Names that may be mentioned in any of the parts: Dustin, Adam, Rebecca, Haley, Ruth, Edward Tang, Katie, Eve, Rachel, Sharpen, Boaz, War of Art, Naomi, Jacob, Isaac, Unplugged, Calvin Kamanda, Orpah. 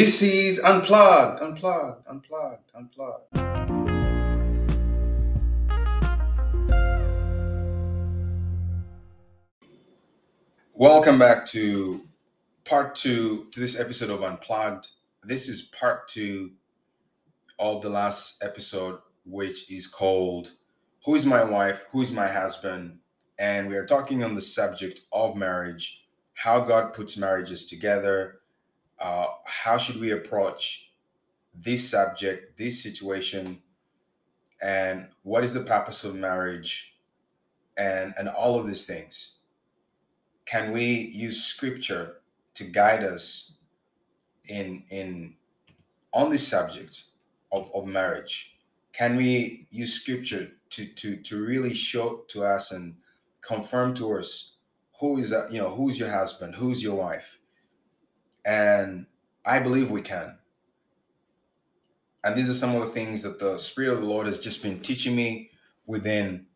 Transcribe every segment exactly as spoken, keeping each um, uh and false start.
This is Unplugged, Unplugged, Unplugged, Unplugged. Welcome back to part two, to this episode of Unplugged. This is part two of the last episode, which is called Who is My Wife? Who is My Husband? And we are talking on the subject of marriage, how God puts marriages together. Uh, how should we approach this subject, this situation, and what is the purpose of marriage, and, and all of these things? Can we use scripture to guide us in, in on this subject of, of marriage? Can we use scripture to, to, to really show to us and confirm to us who is that, you know, who's your husband, who's your wife? And I believe we can. And these are some of the things that the Spirit of the Lord has just been teaching me within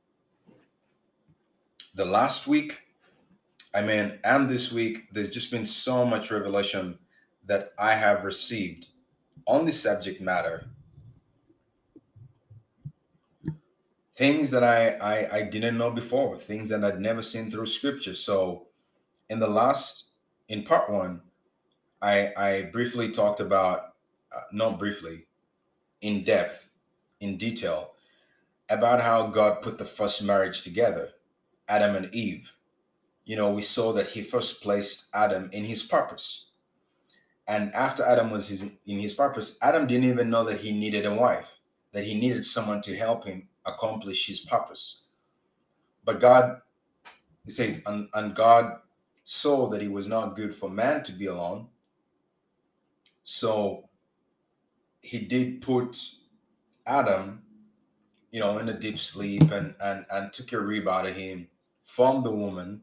the last week. I mean, and this week, there's just been so much revelation that I have received on this subject matter. Things that I, I, I didn't know before, things that I'd never seen through scripture. So in the last, in part one, I, I briefly talked about, uh, not briefly, in depth, in detail, about how God put the first marriage together, Adam and Eve. You know, we saw that he first placed Adam in his purpose. And after Adam was his, in his purpose, Adam didn't even know that he needed a wife, that he needed someone to help him accomplish his purpose. But God, it says, and, and God saw that it was not good for man to be alone. So he did put Adam, you know, in a deep sleep and, and, and took a rib out of him from the woman.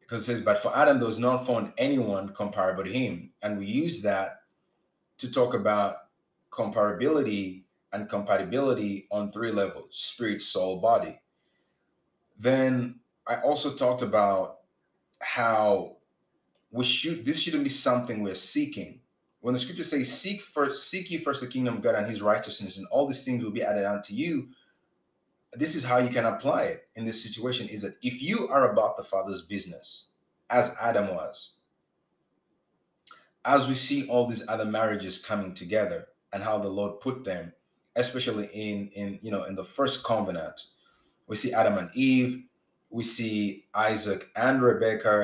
Because it says, but for Adam, there was not found anyone comparable to him. And we use that to talk about comparability and compatibility on three levels, spirit, soul, body. Then I also talked about how We should. This shouldn't be something we're seeking. When the scripture says, "Seek first, seek ye first the kingdom of God and His righteousness, and all these things will be added unto you," this is how you can apply it in this situation: is that if you are about the Father's business, as Adam was, as we see all these other marriages coming together and how the Lord put them, especially in in you know in the first covenant, we see Adam and Eve, we see Isaac and Rebecca.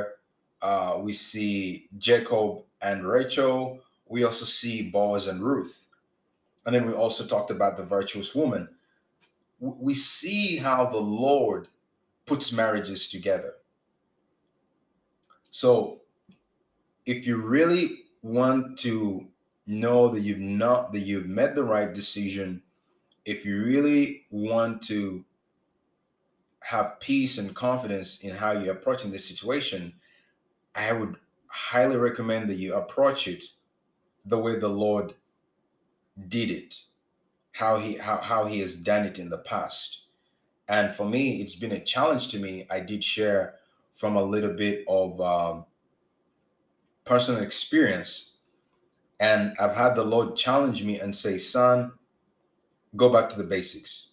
Uh, we see Jacob and Rachel. We also see Boaz and Ruth. And then we also talked about the virtuous woman. We see how the Lord puts marriages together. So if you really want to know that you've not, that you've made the right decision, if you really want to have peace and confidence in how you're approaching this situation, I would highly recommend that you approach it the way the Lord did it, how he how, how he has done it in the past. And for me, it's been a challenge to me. I did share from a little bit of um, personal experience, and I've had the Lord challenge me and say, son, go back to the basics.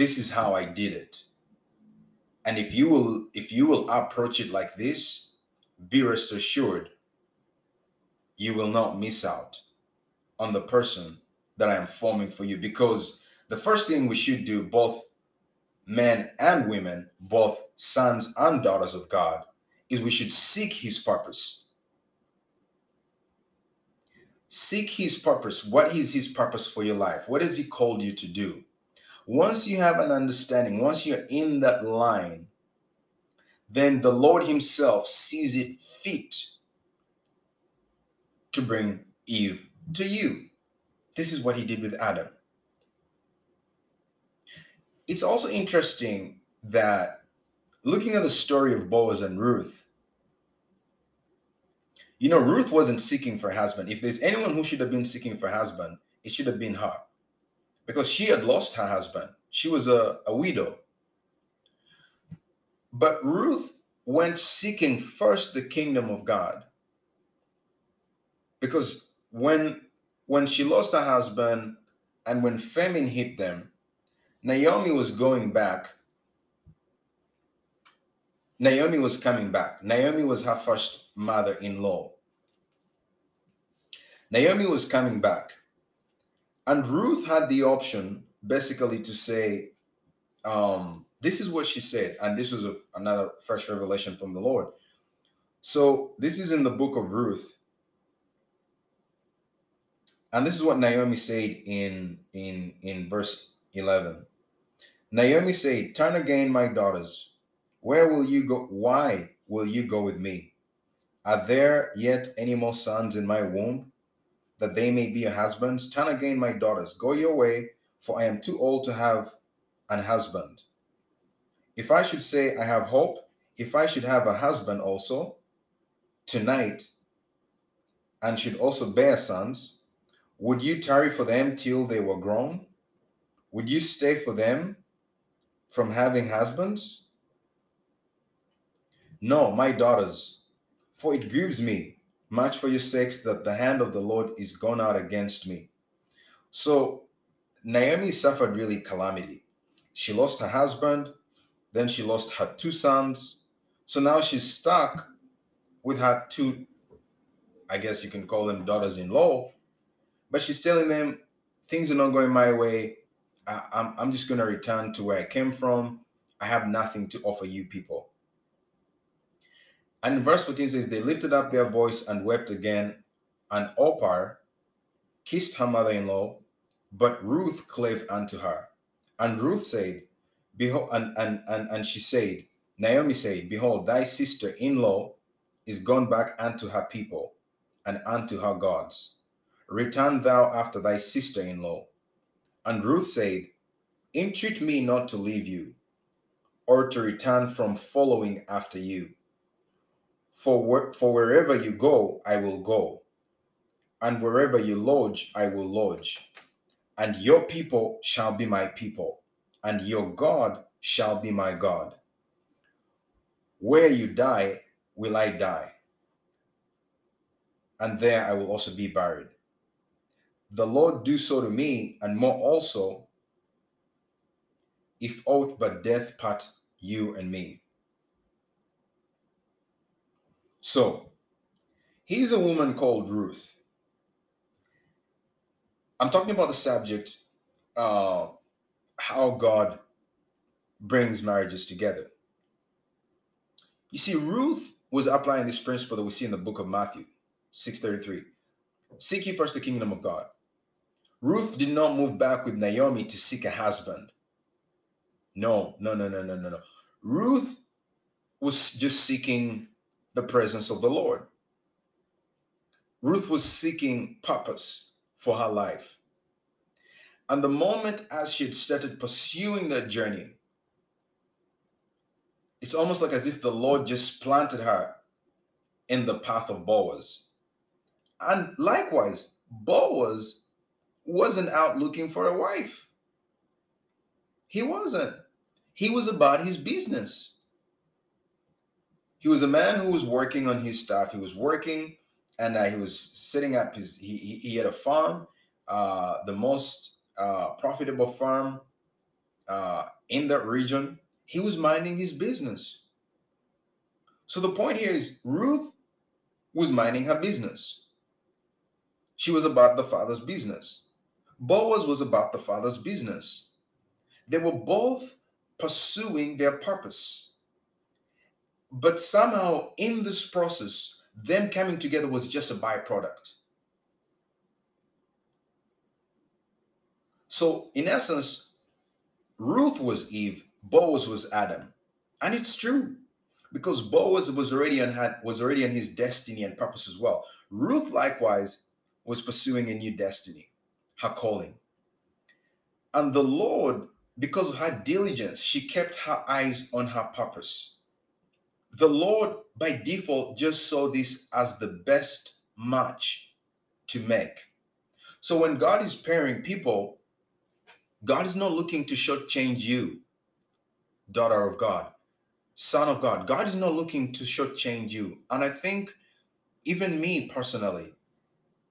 This is how I did it. And if you will, if you will approach it like this, be rest assured, you will not miss out on the person that I am forming for you. Because the first thing we should do, both men and women, both sons and daughters of God, is we should seek his purpose. Seek his purpose. What is his purpose for your life? What has he called you to do? Once you have an understanding, once you're in that line, then the Lord himself sees it fit to bring Eve to you. This is what he did with Adam. It's also interesting that looking at the story of Boaz and Ruth, you know, Ruth wasn't seeking for a husband. If there's anyone who should have been seeking for a husband, it should have been her. Because she had lost her husband. She was a, a widow. But Ruth went seeking first the kingdom of God. Because when when she lost her husband and when famine hit them, Naomi was going back. Naomi was coming back. Naomi was her first mother-in-law. Naomi was coming back. And Ruth had the option basically to say, um, this is what she said. And this was a, another fresh revelation from the Lord. So this is in the book of Ruth. And this is what Naomi said in, in, in verse eleven. Naomi said, "Turn again, my daughters. Where will you go? Why will you go with me? Are there yet any more sons in my womb, that they may be your husbands? Turn again, my daughters, go your way, for I am too old to have an husband. If I should say I have hope, if I should have a husband also tonight, and should also bear sons, would you tarry for them till they were grown? Would you stay for them from having husbands? No, my daughters, for it grieves me much for your sakes that the hand of the Lord is gone out against me." So Naomi suffered really calamity. She lost her husband, then she lost her two sons. So now she's stuck with her two, I guess you can call them daughters-in-law, but she's telling them, things are not going my way. I, I'm, I'm just going to return to where I came from. I have nothing to offer you people. And verse fourteen says, "They lifted up their voice and wept again, and Orpah kissed her mother-in-law, but Ruth clave unto her. And Ruth said, Behold, and, and, and, and she said, Naomi said, Behold, thy sister-in-law is gone back unto her people and unto her gods. Return thou after thy sister-in-law. And Ruth said, Entreat me not to leave you, or to return from following after you. For, where, for wherever you go, I will go, and wherever you lodge, I will lodge. And your people shall be my people, and your God shall be my God. Where you die, will I die, and there I will also be buried. The Lord do so to me, and more also, if aught but death part you and me." So, here's a woman called Ruth. I'm talking about the subject, uh, how God brings marriages together. You see, Ruth was applying this principle that we see in the book of Matthew six thirty-three. "Seek ye first the kingdom of God." Ruth did not move back with Naomi to seek a husband. No, no, no, no, no, no, no. Ruth was just seeking the presence of the Lord. Ruth was seeking purpose for her life. And the moment as she had started pursuing that journey, it's almost like as if the Lord just planted her in the path of Boaz. And likewise, Boaz wasn't out looking for a wife. He wasn't. He was about his business. He was a man who was working on his stuff. He was working, and uh, he was setting up his, he, he, he had a farm, uh, the most uh, profitable farm uh, in that region. He was minding his business. So the point here is Ruth was minding her business. She was about the father's business. Boaz was about the father's business. They were both pursuing their purpose. But somehow in this process, them coming together was just a byproduct. So in essence, Ruth was Eve, Boaz was Adam. And it's true, because Boaz was already on, had, was already on his destiny and purpose as well. Ruth likewise was pursuing a new destiny, her calling. And the Lord, because of her diligence, she kept her eyes on her purpose. The Lord, by default, just saw this as the best match to make. So when God is pairing people, God is not looking to shortchange you, daughter of God, son of God. God is not looking to shortchange you. And I think even me personally,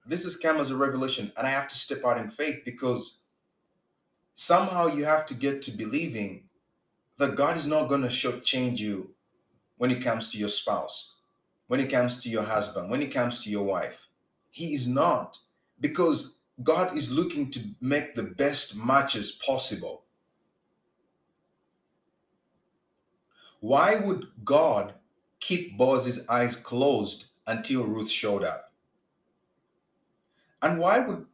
this is come as a revelation, and I have to step out in faith, because somehow you have to get to believing that God is not going to shortchange you when it comes to your spouse, when it comes to your husband, when it comes to your wife. He is not, because God is looking to make the best matches possible. Why would God keep Boaz's eyes closed until Ruth showed up? And why would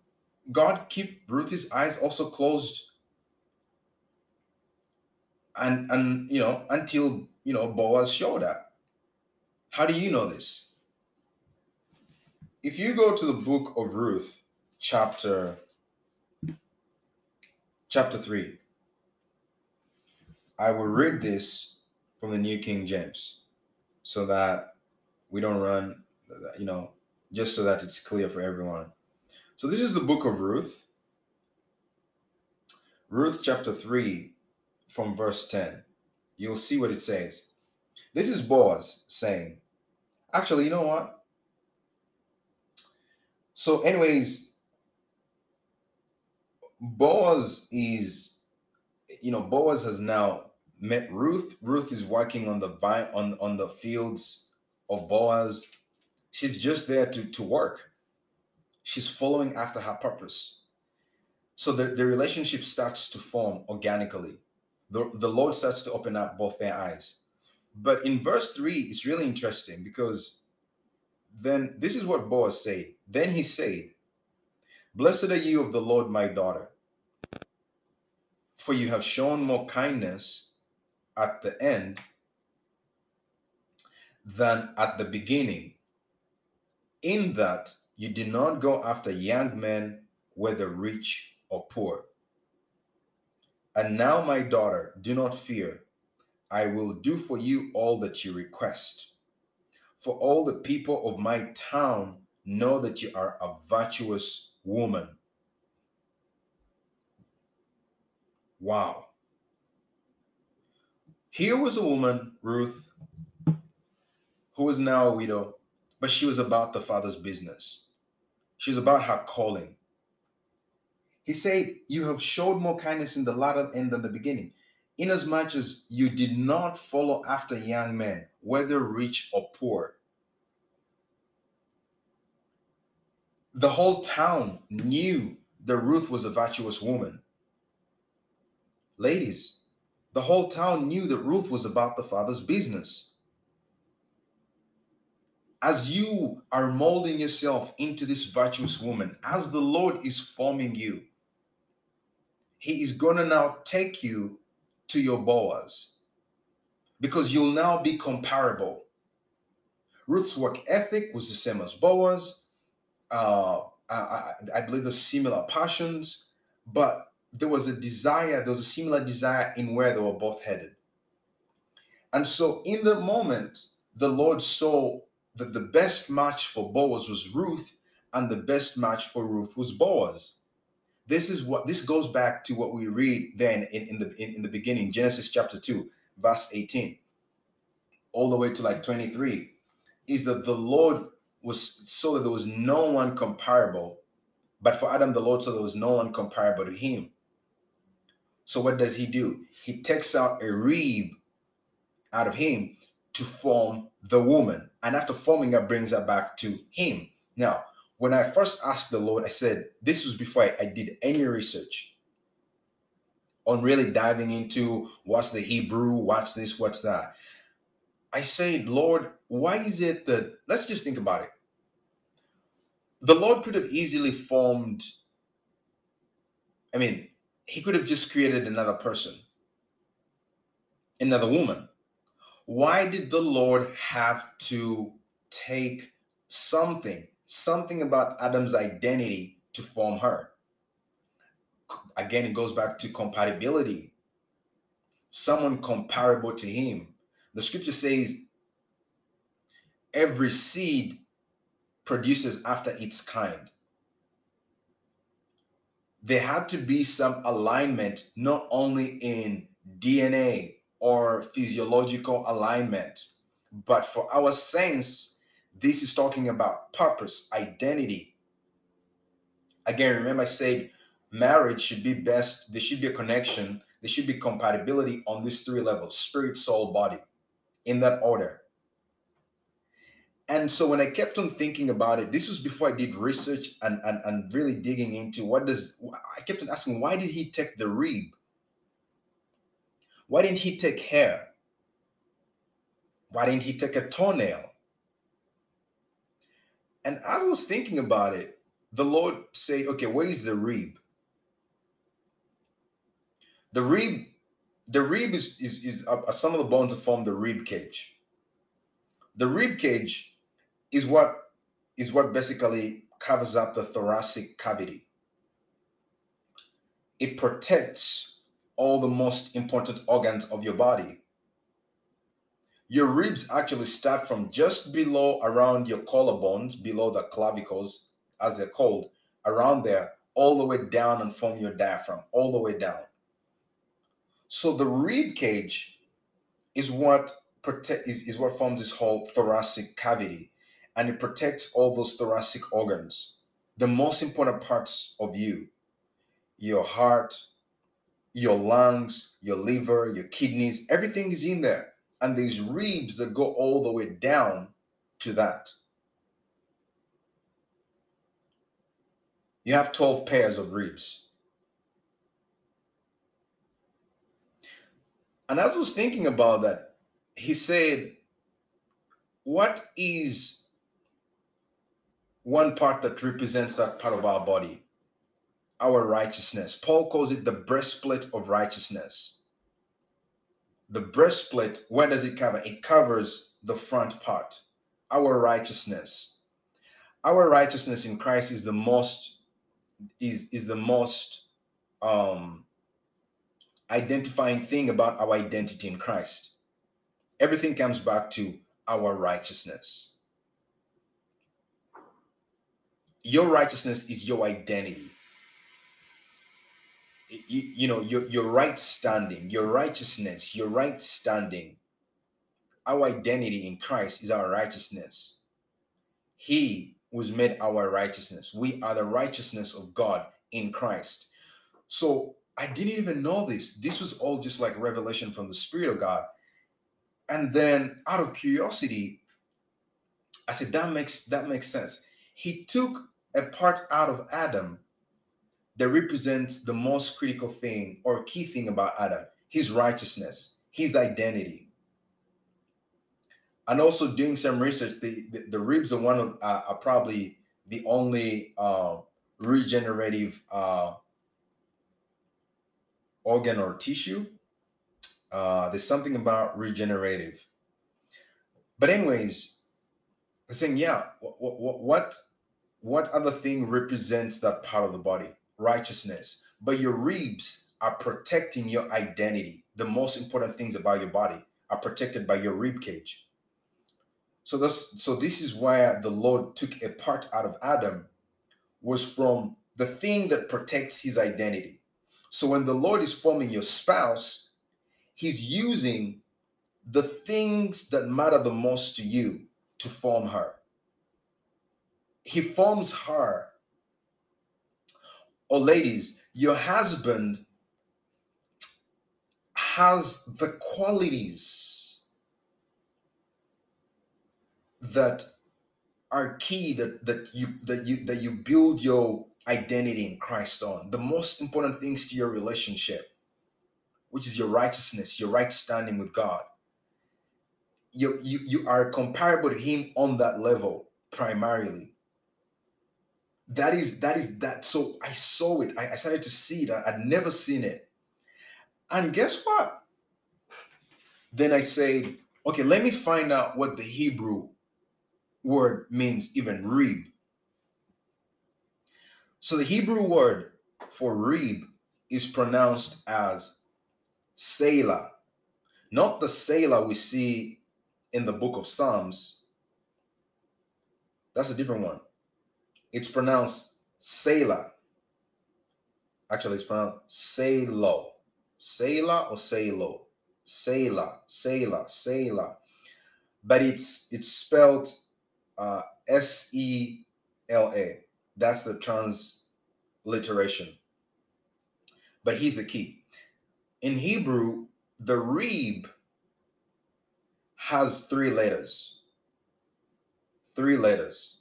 God keep Ruth's eyes also closed and, and you know, until, you know, Boaz showed up? How do you know this? If you go to the book of Ruth, chapter, chapter three, I will read this from the New King James so that we don't run, you know, just so that it's clear for everyone. So this is the book of Ruth. Ruth chapter three from verse ten. You'll see what it says. This is Boaz saying, actually, you know what? So anyways, Boaz is, you know, Boaz has now met Ruth. Ruth is working on the vine, on, on the fields of Boaz. She's just there to, to work. She's following after her purpose. So the, the relationship starts to form organically. The, the Lord starts to open up both their eyes. But in verse three, it's really interesting, because then this is what Boaz said. Then he said, "Blessed are you of the Lord, my daughter, for you have shown more kindness at the end than at the beginning, in that you did not go after young men, whether rich or poor. And now, my daughter, do not fear. I will do for you all that you request. For all the people of my town know that you are a virtuous woman." Wow. Here was a woman, Ruth, who was now a widow, but she was about the Father's business. She was about her calling. He said, "You have showed more kindness in the latter end than the beginning, inasmuch as you did not follow after young men, whether rich or poor." The whole town knew that Ruth was a virtuous woman. Ladies, the whole town knew that Ruth was about the Father's business. As you are molding yourself into this virtuous woman, as the Lord is forming you, He is going to now take you to your Boaz, because you'll now be comparable. Ruth's work ethic was the same as Boaz. Uh, I, I, I believe there's similar passions, but there was a desire, there was a similar desire in where they were both headed. And so in the moment, the Lord saw that the best match for Boaz was Ruth, and the best match for Ruth was Boaz. This is what this goes back to what we read then in, in the in, in the beginning, Genesis chapter two, verse eighteen, all the way to like twenty-three, is that the Lord was so that there was no one comparable. But for Adam, the Lord saw there was no one comparable to him. So what does he do? He takes out a rib out of him to form the woman. And after forming her, brings her back to him. Now, when I first asked the Lord, I said, this was before I, I did any research on really diving into what's the Hebrew, what's this, what's that. I said, Lord, why is it that, let's just think about it. The Lord could have easily formed, I mean, he could have just created another person, another woman. Why did the Lord have to take something, something about Adam's identity to form her? Again, it goes back to compatibility. Someone comparable to him. The scripture says, every seed produces after its kind. There had to be some alignment, not only in D N A or physiological alignment, but for our saints, this is talking about purpose, identity, Again, remember I said marriage should be best. There should be a connection. There should be compatibility on these three levels: spirit, soul, body, in that order. And so when I kept on thinking about it, this was before I did research and, and, and really digging into what does, I kept on asking, why did he take the rib? Why didn't he take hair? Why didn't he take a toenail? And as I was thinking about it, the Lord said, okay, where is the rib? The rib, the rib is, is, is uh, some of the bones that form the rib cage. The rib cage is what is what basically covers up the thoracic cavity. It protects all the most important organs of your body. Your ribs actually start from just below, around your collarbones, below the clavicles, as they're called, around there, all the way down and form your diaphragm, all the way down. So the rib cage is what protect is, is what forms this whole thoracic cavity, and it protects all those thoracic organs, the most important parts of you, your heart, your lungs, your liver, your kidneys, everything is in there. And these ribs that go all the way down to that. You have twelve pairs of ribs. And as I was thinking about that, he said, what is one part that represents that part of our body? Our righteousness. Paul calls it the breastplate of righteousness. The breastplate, where does it cover? It covers the front part, our righteousness. Our righteousness in Christ is the most, is, is the most um, identifying thing about our identity in Christ. Everything comes back to our righteousness. Your righteousness is your identity. You, you know, your, your right standing, your righteousness, your right standing. Our identity in Christ is our righteousness. He was made our righteousness. We are the righteousness of God in Christ. So I didn't even know this. This was all just like revelation from the Spirit of God. And then out of curiosity, I said, that makes, that makes sense. He took a part out of Adam that represents the most critical thing or key thing about Adam, his righteousness, his identity. And also doing some research, the, the, the ribs are one of uh, are probably the only uh, regenerative uh, organ or tissue. Uh, there's something about regenerative. But anyways, I'm saying, yeah, what, what, what, what other thing represents that part of the body? Righteousness. But your ribs are protecting your identity. The most important things about your body are protected by your rib cage. So this, so this is why the Lord took a part out of Adam, was from the thing that protects his identity. So when the Lord is forming your spouse, he's using the things that matter the most to you to form her. He forms her. Or, ladies, your husband has the qualities that are key that, that you that you that you build your identity in Christ on, the most important things to your relationship, which is your righteousness, your right standing with God. You, you, you are comparable to him on that level primarily. That is, that is that. So I saw it. I, I started to see it. I, I'd never seen it. And guess what? Then I said, okay, let me find out what the Hebrew word means, even rib. So the Hebrew word for rib is pronounced as Selah, not the Selah we see in the book of Psalms. That's a different one. It's pronounced Selah. Actually, it's pronounced Selah. Selah or Selah? Selah, Selah, Selah. But it's it's spelled uh, S E L A. That's the trans alliteration. But he's the key. In Hebrew, the reeb has three letters. Three letters.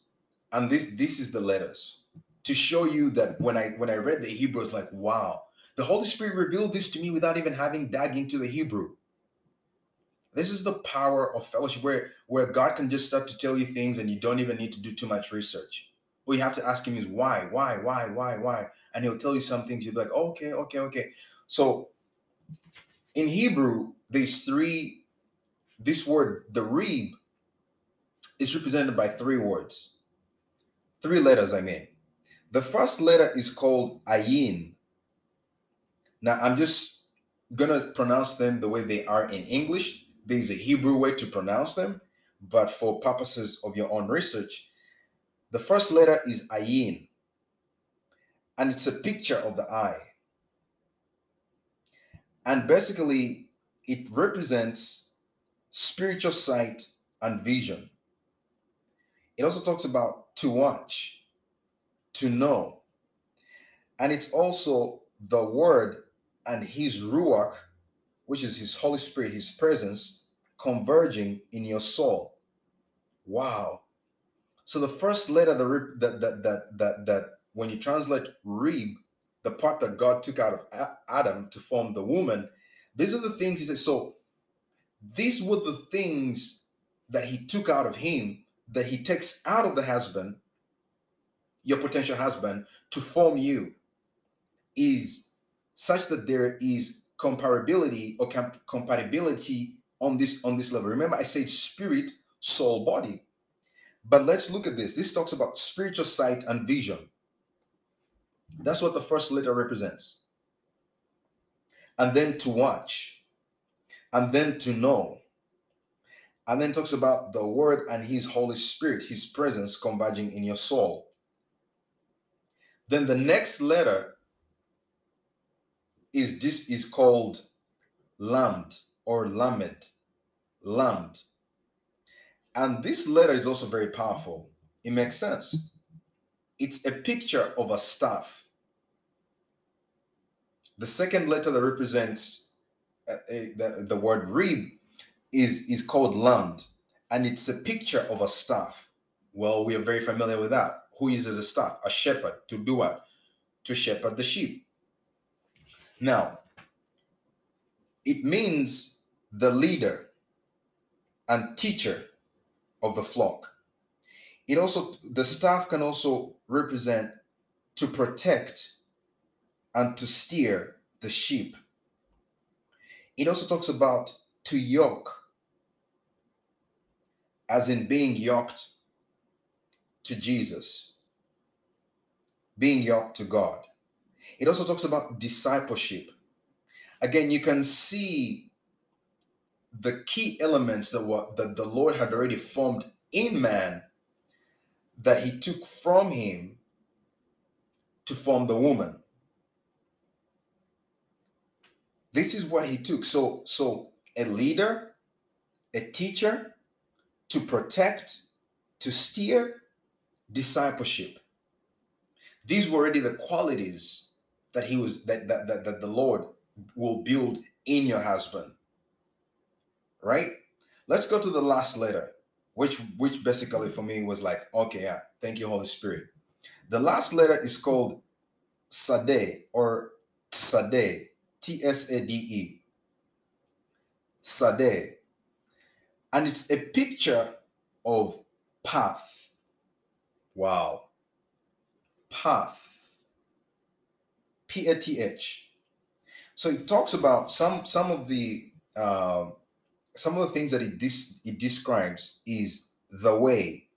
And this this is the letters. To show you that when I when I read the Hebrew, it's like, wow. The Holy Spirit revealed this to me without even having dug into the Hebrew. This is the power of fellowship, where, where God can just start to tell you things and you don't even need to do too much research. All you have to ask him is why, why, why, why, why? And he'll tell you some things. You'll be like, oh, okay, okay, okay. So in Hebrew, these three, this word, the reeb, is represented by three words, three letters, I mean. The first letter is called ayin. Now, I'm just going to pronounce them the way they are in English. There's a Hebrew way to pronounce them, but for purposes of your own research, the first letter is ayin, and it's a picture of the eye. And basically, it represents spiritual sight and vision. It also talks about to watch, to know, and it's also the word and his ruach, which is his Holy Spirit, his presence, converging in your soul. Wow. So the first letter that that that that that, that when you translate reeb, the part that God took out of Adam to form the woman, these are the things he says. So these were the things that he took out of him, that he takes out of the husband, your potential husband, to form you, is such that there is comparability or comp- compatibility on this on this level. Remember, I said spirit, soul, body. But let's look at this. This talks about spiritual sight and vision. That's what the first letter represents. And then to watch. And then to know. And then talks about the word and his Holy Spirit, his presence converging in your soul. Then the next letter is this is called lamd or lamed. Lamd. And this letter is also very powerful. It makes sense. It's a picture of a staff. The second letter that represents uh, a, the, the word reeb is, is called lamd, and it's a picture of a staff. Well, we are very familiar with that. Who uses a staff? A shepherd. To do what? To shepherd the sheep. Now, it means the leader and teacher of the flock. It also, the staff can also represent to protect and to steer the sheep. It also talks about to yoke, as in being yoked to Jesus, being yoked to God. It also talks about discipleship. Again, you can see the key elements that were that the Lord had already formed in man, that he took from him to form the woman. This is what he took. So, so a leader, a teacher, to protect, to steer, discipleship. These were already the qualities that he was that that, that, that the Lord will build in your husband. Right? Let's go to the last letter, which which basically for me was like, okay, yeah, thank you, Holy Spirit. The last letter is called sadeh or tsadeh, T S A D E, sadeh, and it's a picture of path. Wow, path, P A T H. So it talks about some some of the. Uh, Some of the things that it, dis- it describes is the way,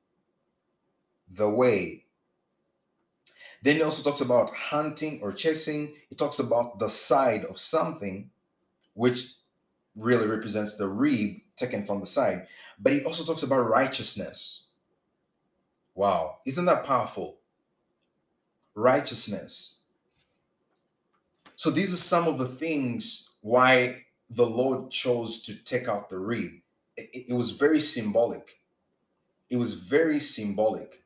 the way. Then it also talks about hunting or chasing. It talks about the side of something, which really represents the reeb taken from the side. But it also talks about righteousness. Wow, isn't that powerful? Righteousness. So these are some of the things why the Lord chose to take out the reed. It, it was very symbolic. It was very symbolic.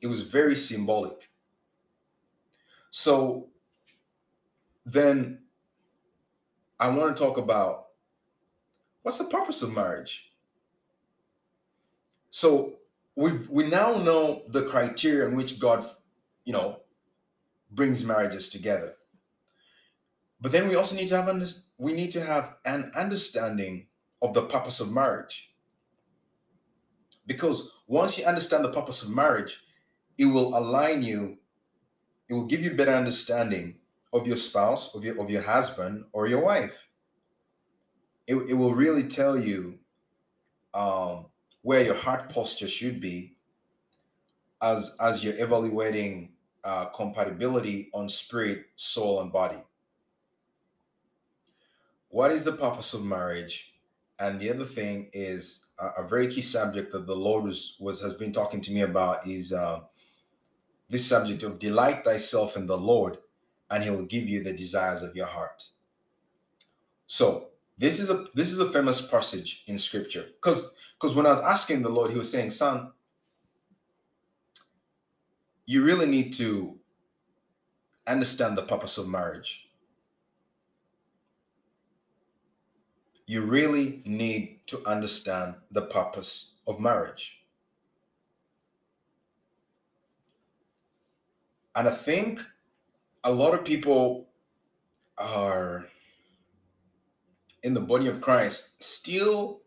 It was very symbolic. So then I want to talk about what's the purpose of marriage? So we we now know the criteria in which God, you know, brings marriages together. But then we also need to have we need to have an understanding of the purpose of marriage. Because once you understand the purpose of marriage, it will align you, it will give you better understanding of your spouse, of your of your husband or your wife. It, it will really tell you um, where your heart posture should be as, as you're evaluating uh, compatibility on spirit, soul, and body. What is the purpose of marriage? And the other thing is a, a very key subject that the Lord was, was has been talking to me about is uh, this subject of delight thyself in the Lord, and he will give you the desires of your heart. So this is a this is a famous passage in scripture. Because because when I was asking the Lord, he was saying, son, you really need to understand the purpose of marriage. You really need to understand the purpose of marriage. And I think a lot of people are in the body of Christ still,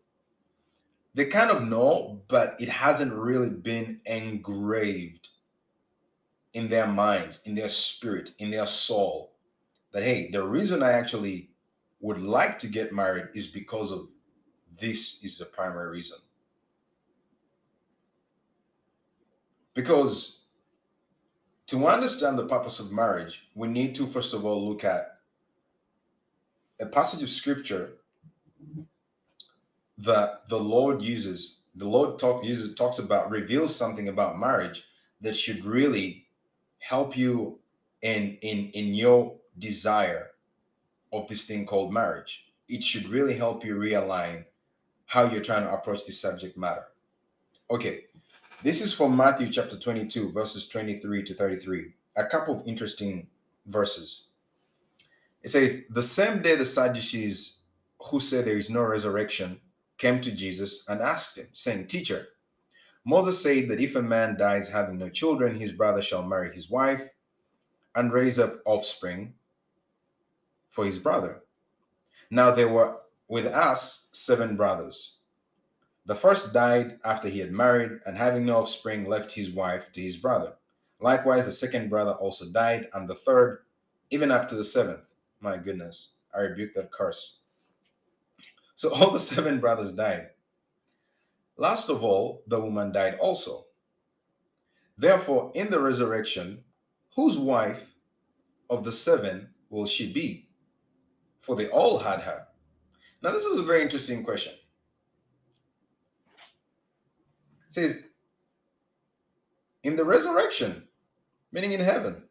they kind of know, but it hasn't really been engraved in their minds, in their spirit, in their soul, that, hey, the reason I actually would like to get married is because of this is the primary reason. Because to understand the purpose of marriage, we need to, first of all, look at a passage of scripture that the Lord uses, the Lord talk, uses, talks about, reveals something about marriage that should really help you in, in, in your desire of this thing called marriage. It should really help you realign how you're trying to approach this subject matter. Okay. This is from Matthew chapter twenty-two, verses twenty-three to thirty-three. A couple of interesting verses. It says, the same day the Sadducees, who say there is no resurrection, came to Jesus and asked him, saying, teacher, Moses said that if a man dies having no children, his brother shall marry his wife and raise up offspring for his brother. Now there were with us seven brothers. The first died after he had married, and having no offspring, left his wife to his brother. Likewise, the second brother also died, and the third, even up to the seventh. My goodness, I rebuke that curse. So all the seven brothers died. Last of all, the woman died also. Therefore, in the resurrection, whose wife of the seven will she be? For they all had her. Now, this is a very interesting question. Says in the resurrection, meaning in heaven,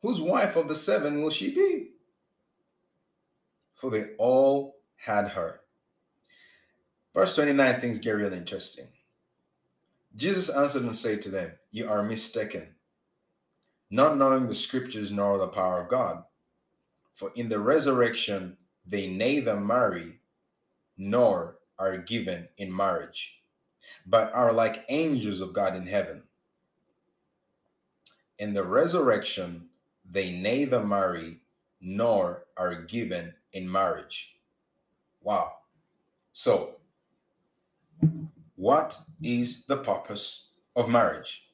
whose wife of the seven will she be? For they all had her. Verse twenty-nine, things get really interesting. Jesus answered and said to them, you are mistaken, not knowing the scriptures nor the power of God. For in the resurrection, they neither marry nor are given in marriage, but are like angels of God in heaven. In the resurrection, they neither marry nor are given in marriage. Wow. So, what is the purpose of marriage?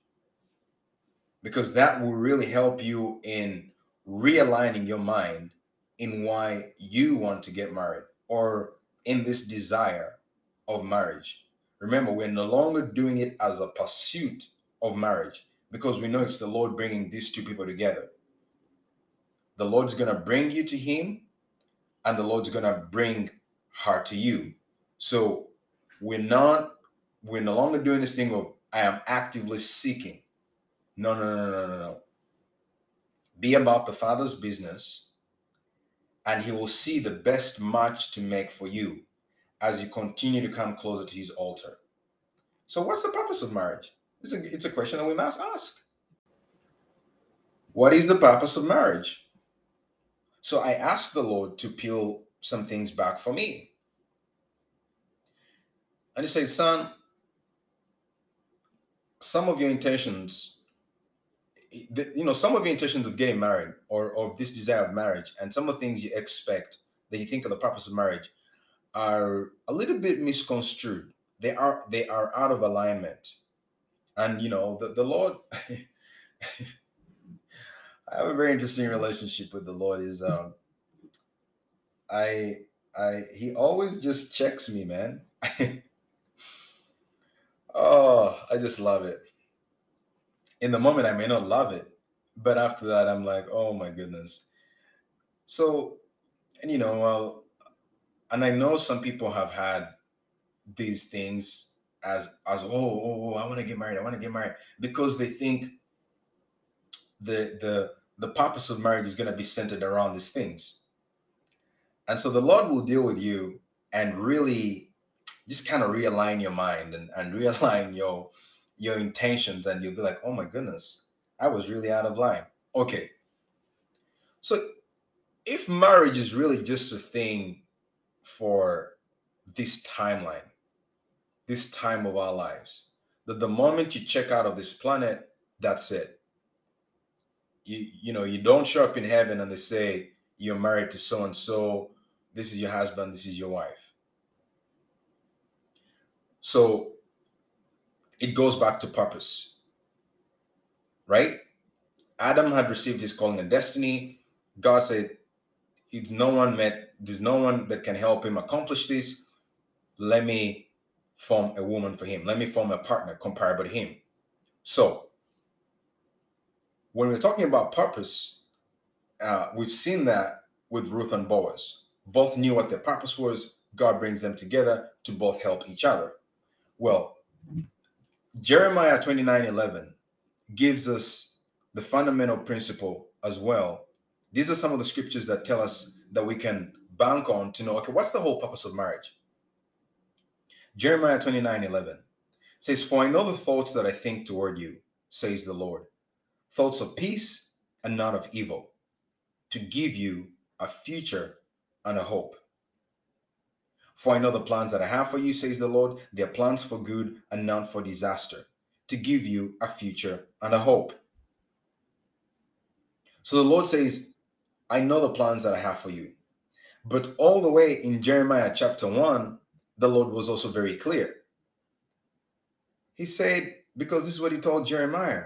Because that will really help you in realigning your mind in why you want to get married, or in this desire of marriage. Remember, we're no longer doing it as a pursuit of marriage, because we know it's the Lord bringing these two people together. The Lord's going to bring you to him, and the Lord's going to bring her to you. So we're not, we're no longer doing this thing of, I am actively seeking. No, no, no, no, no, no. Be about the Father's business, and he will see the best match to make for you as you continue to come closer to his altar. So what's the purpose of marriage? It's a, it's a question that we must ask. What is the purpose of marriage? So I asked the Lord to peel some things back for me. And he said, son, some of your intentions, you know, some of your intentions of getting married or of this desire of marriage and some of the things you expect that you think are the purpose of marriage are a little bit misconstrued. They are, they are out of alignment. And, you know, the, the Lord, I have a very interesting relationship with the Lord. Is um, I, I, he always just checks me, man. Oh, I just love it. In the moment, I may not love it, but after that, I'm like, oh my goodness. So, and you know, well, and I know some people have had these things as, as, oh, oh, oh I want to get married. I want to get married because they think the, the, the purpose of marriage is going to be centered around these things. And so the Lord will deal with you and really just kind of realign your mind and, and realign your, your intentions. And you'll be like, oh my goodness, I was really out of line. Okay. So if marriage is really just a thing for this timeline, this time of our lives, that the moment you check out of this planet, that's it. You, you know, you don't show up in heaven and they say, you're married to so-and-so, this is your husband, this is your wife. So it goes back to purpose, right? Adam had received his calling and destiny. God said, it's no one met, there's no one that can help him accomplish this. Let me form a woman for him. Let me form a partner comparable to him. So when we're talking about purpose, uh, we've seen that with Ruth and Boaz. Both knew what their purpose was. God brings them together to both help each other. Well, Jeremiah twenty-nine eleven gives us the fundamental principle as well. These are some of the scriptures that tell us that we can bank on to know, okay, what's the whole purpose of marriage? Jeremiah twenty-nine eleven says, for I know the thoughts that I think toward you, says the Lord, thoughts of peace and not of evil, to give you a future and a hope. For I know the plans that I have for you, says the Lord, they are plans for good and not for disaster, to give you a future and a hope. So the Lord says, I know the plans that I have for you. But all the way in Jeremiah chapter one, the Lord was also very clear. He said, because this is what he told Jeremiah.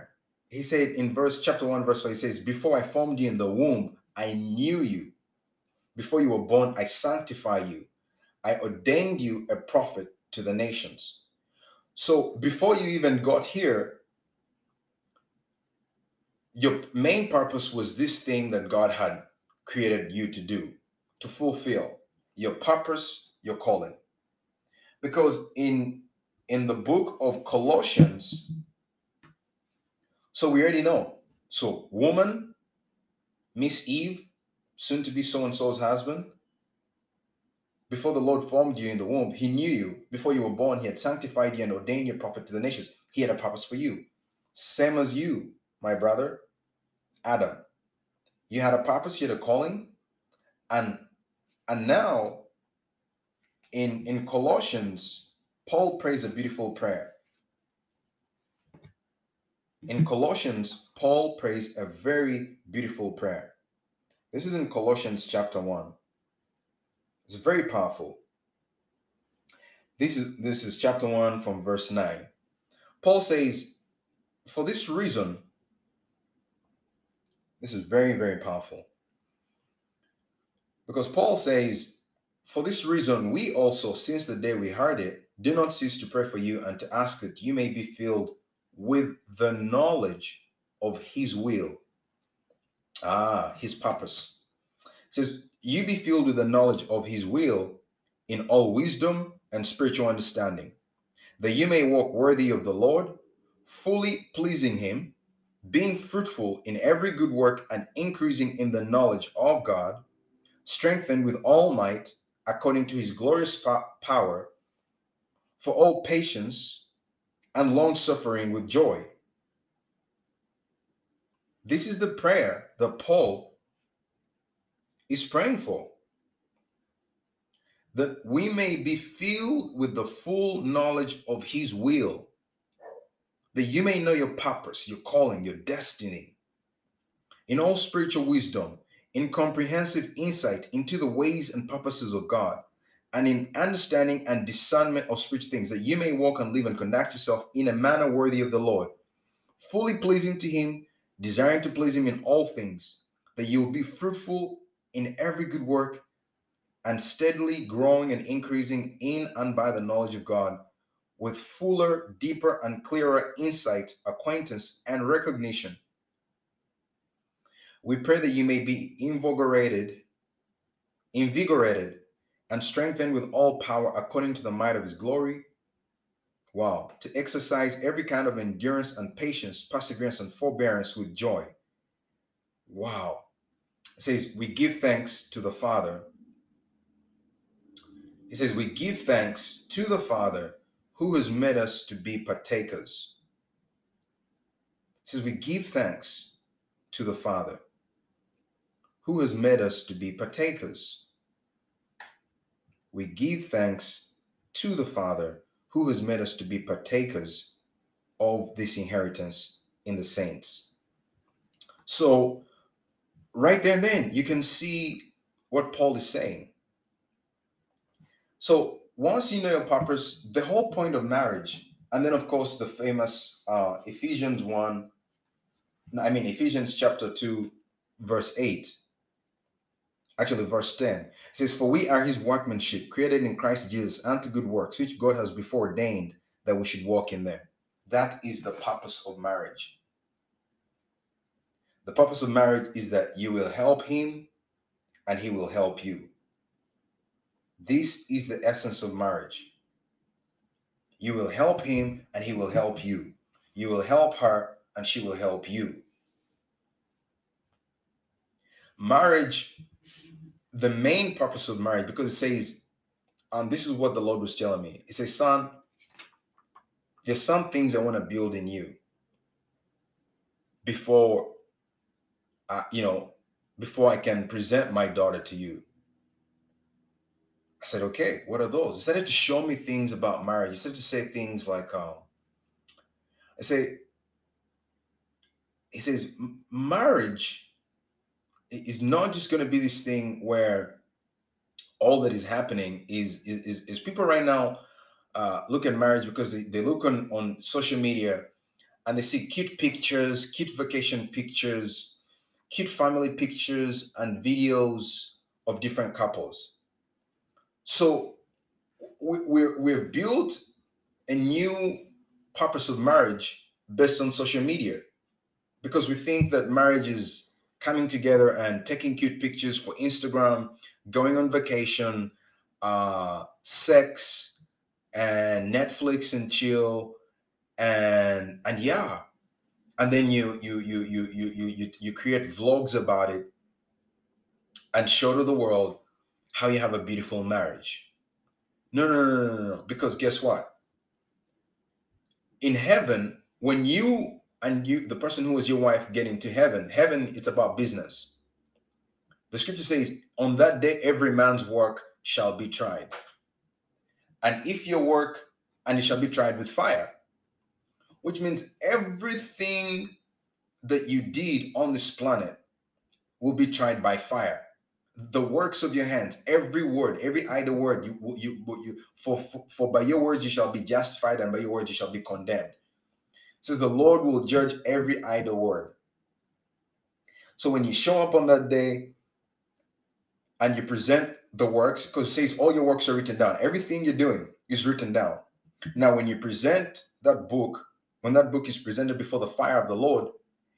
He said in verse chapter one, verse five, he says, before I formed you in the womb, I knew you. Before you were born, I sanctified you. I ordained you a prophet to the nations. So before you even got here, your main purpose was this thing that God had created you to do, to fulfill your purpose, your calling. Because in, in the book of Colossians, so we already know. So woman, Miss Eve, soon to be so-and-so's husband, before the Lord formed you in the womb, he knew you. Before you were born, he had sanctified you and ordained your prophet to the nations. He had a purpose for you. Same as you, my brother, Adam. You had a purpose, you had a calling. And, and now, in, in Colossians, Paul prays a beautiful prayer. In Colossians, Paul prays a very beautiful prayer. This is in Colossians chapter one. It's very powerful. This is, this is chapter one from verse nine. Paul says, for this reason, this is very, very powerful. Because Paul says, for this reason, we also, since the day we heard it, do not cease to pray for you and to ask that you may be filled with the knowledge of his will. Ah, his purpose. It says, you be filled with the knowledge of his will in all wisdom and spiritual understanding, that you may walk worthy of the Lord, fully pleasing him, being fruitful in every good work and increasing in the knowledge of God, strengthened with all might according to his glorious power, for all patience and long-suffering with joy. This is the prayer that Paul is praying for, that we may be filled with the full knowledge of his will, that you may know your purpose, your calling, your destiny, in all spiritual wisdom, in comprehensive insight into the ways and purposes of God, and in understanding and discernment of spiritual things, that you may walk and live and conduct yourself in a manner worthy of the Lord, fully pleasing to him, desiring to please him in all things, that you will be fruitful in every good work, and steadily growing and increasing in and by the knowledge of God, with fuller, deeper, and clearer insight, acquaintance, and recognition. We pray that you may be invigorated, invigorated, and strengthened with all power according to the might of his glory. Wow. To exercise every kind of endurance and patience, perseverance, and forbearance with joy. Wow. It says, we give thanks to the Father. It says, we give thanks to the Father who has made us to be partakers. It says, we give thanks to the Father who has made us to be partakers. We give thanks to the Father who has made us to be partakers of this inheritance in the saints. So right there and then you can see what Paul is saying. So once you know your purpose, the whole point of marriage, and then, of course, the famous uh, Ephesians one, I mean, Ephesians chapter two, verse eight, actually verse ten, it says, for we are his workmanship, created in Christ Jesus unto good works, which God has before ordained that we should walk in them. That is the purpose of marriage. The purpose of marriage is that you will help him and he will help you. This is the essence of marriage. You will help him and he will help you. You will help her and she will help you. Marriage, the main purpose of marriage, because it says, and this is what the Lord was telling me. It says, son, there's some things I want to build in you before, uh, you know, before I can present my daughter to you. I said, okay, what are those? He started to show me things about marriage. He started to say things like, um, I say, he says, marriage is not just going to be this thing where all that is happening is, is, is, is people right now uh, look at marriage because they, they look on, on social media and they see cute pictures, cute vacation pictures, cute family pictures and videos of different couples. So we're, we're built a new purpose of marriage based on social media because we think that marriage is coming together and taking cute pictures for Instagram, going on vacation, uh, sex and Netflix and chill. And, and yeah. And then you, you, you, you, you, you, you, you create vlogs about it and show to the world how you have a beautiful marriage. No, no, no, no, no, no. Because guess what? In heaven, when you and you, the person who was your wife, get into heaven, heaven, it's about business. The scripture says, on that day, every man's work shall be tried. And if your work, and it shall be tried with fire, which means everything that you did on this planet will be tried by fire. The works of your hands, every word, every idle word, you, you, you, for, for, for by your words you shall be justified, and by your words you shall be condemned. It says the Lord will judge every idle word. So when you show up on that day and you present the works, because it says all your works are written down, everything you're doing is written down. Now, when you present that book, when that book is presented before the fire of the Lord,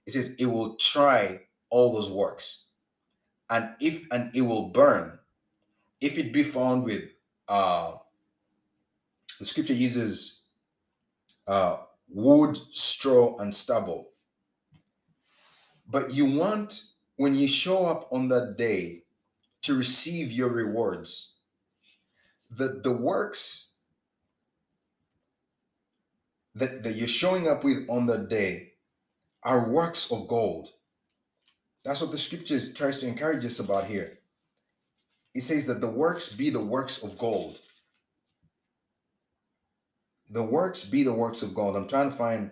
it says it will try all those works. And if and it will burn, if it be found with uh, the scripture uses uh, wood, straw, and stubble. But you want, when you show up on that day, to receive your rewards, that the works that, that you're showing up with on that day are works of gold. That's what the scriptures tries to encourage us about here. It says that the works be the works of gold. The works be the works of gold. I'm trying to find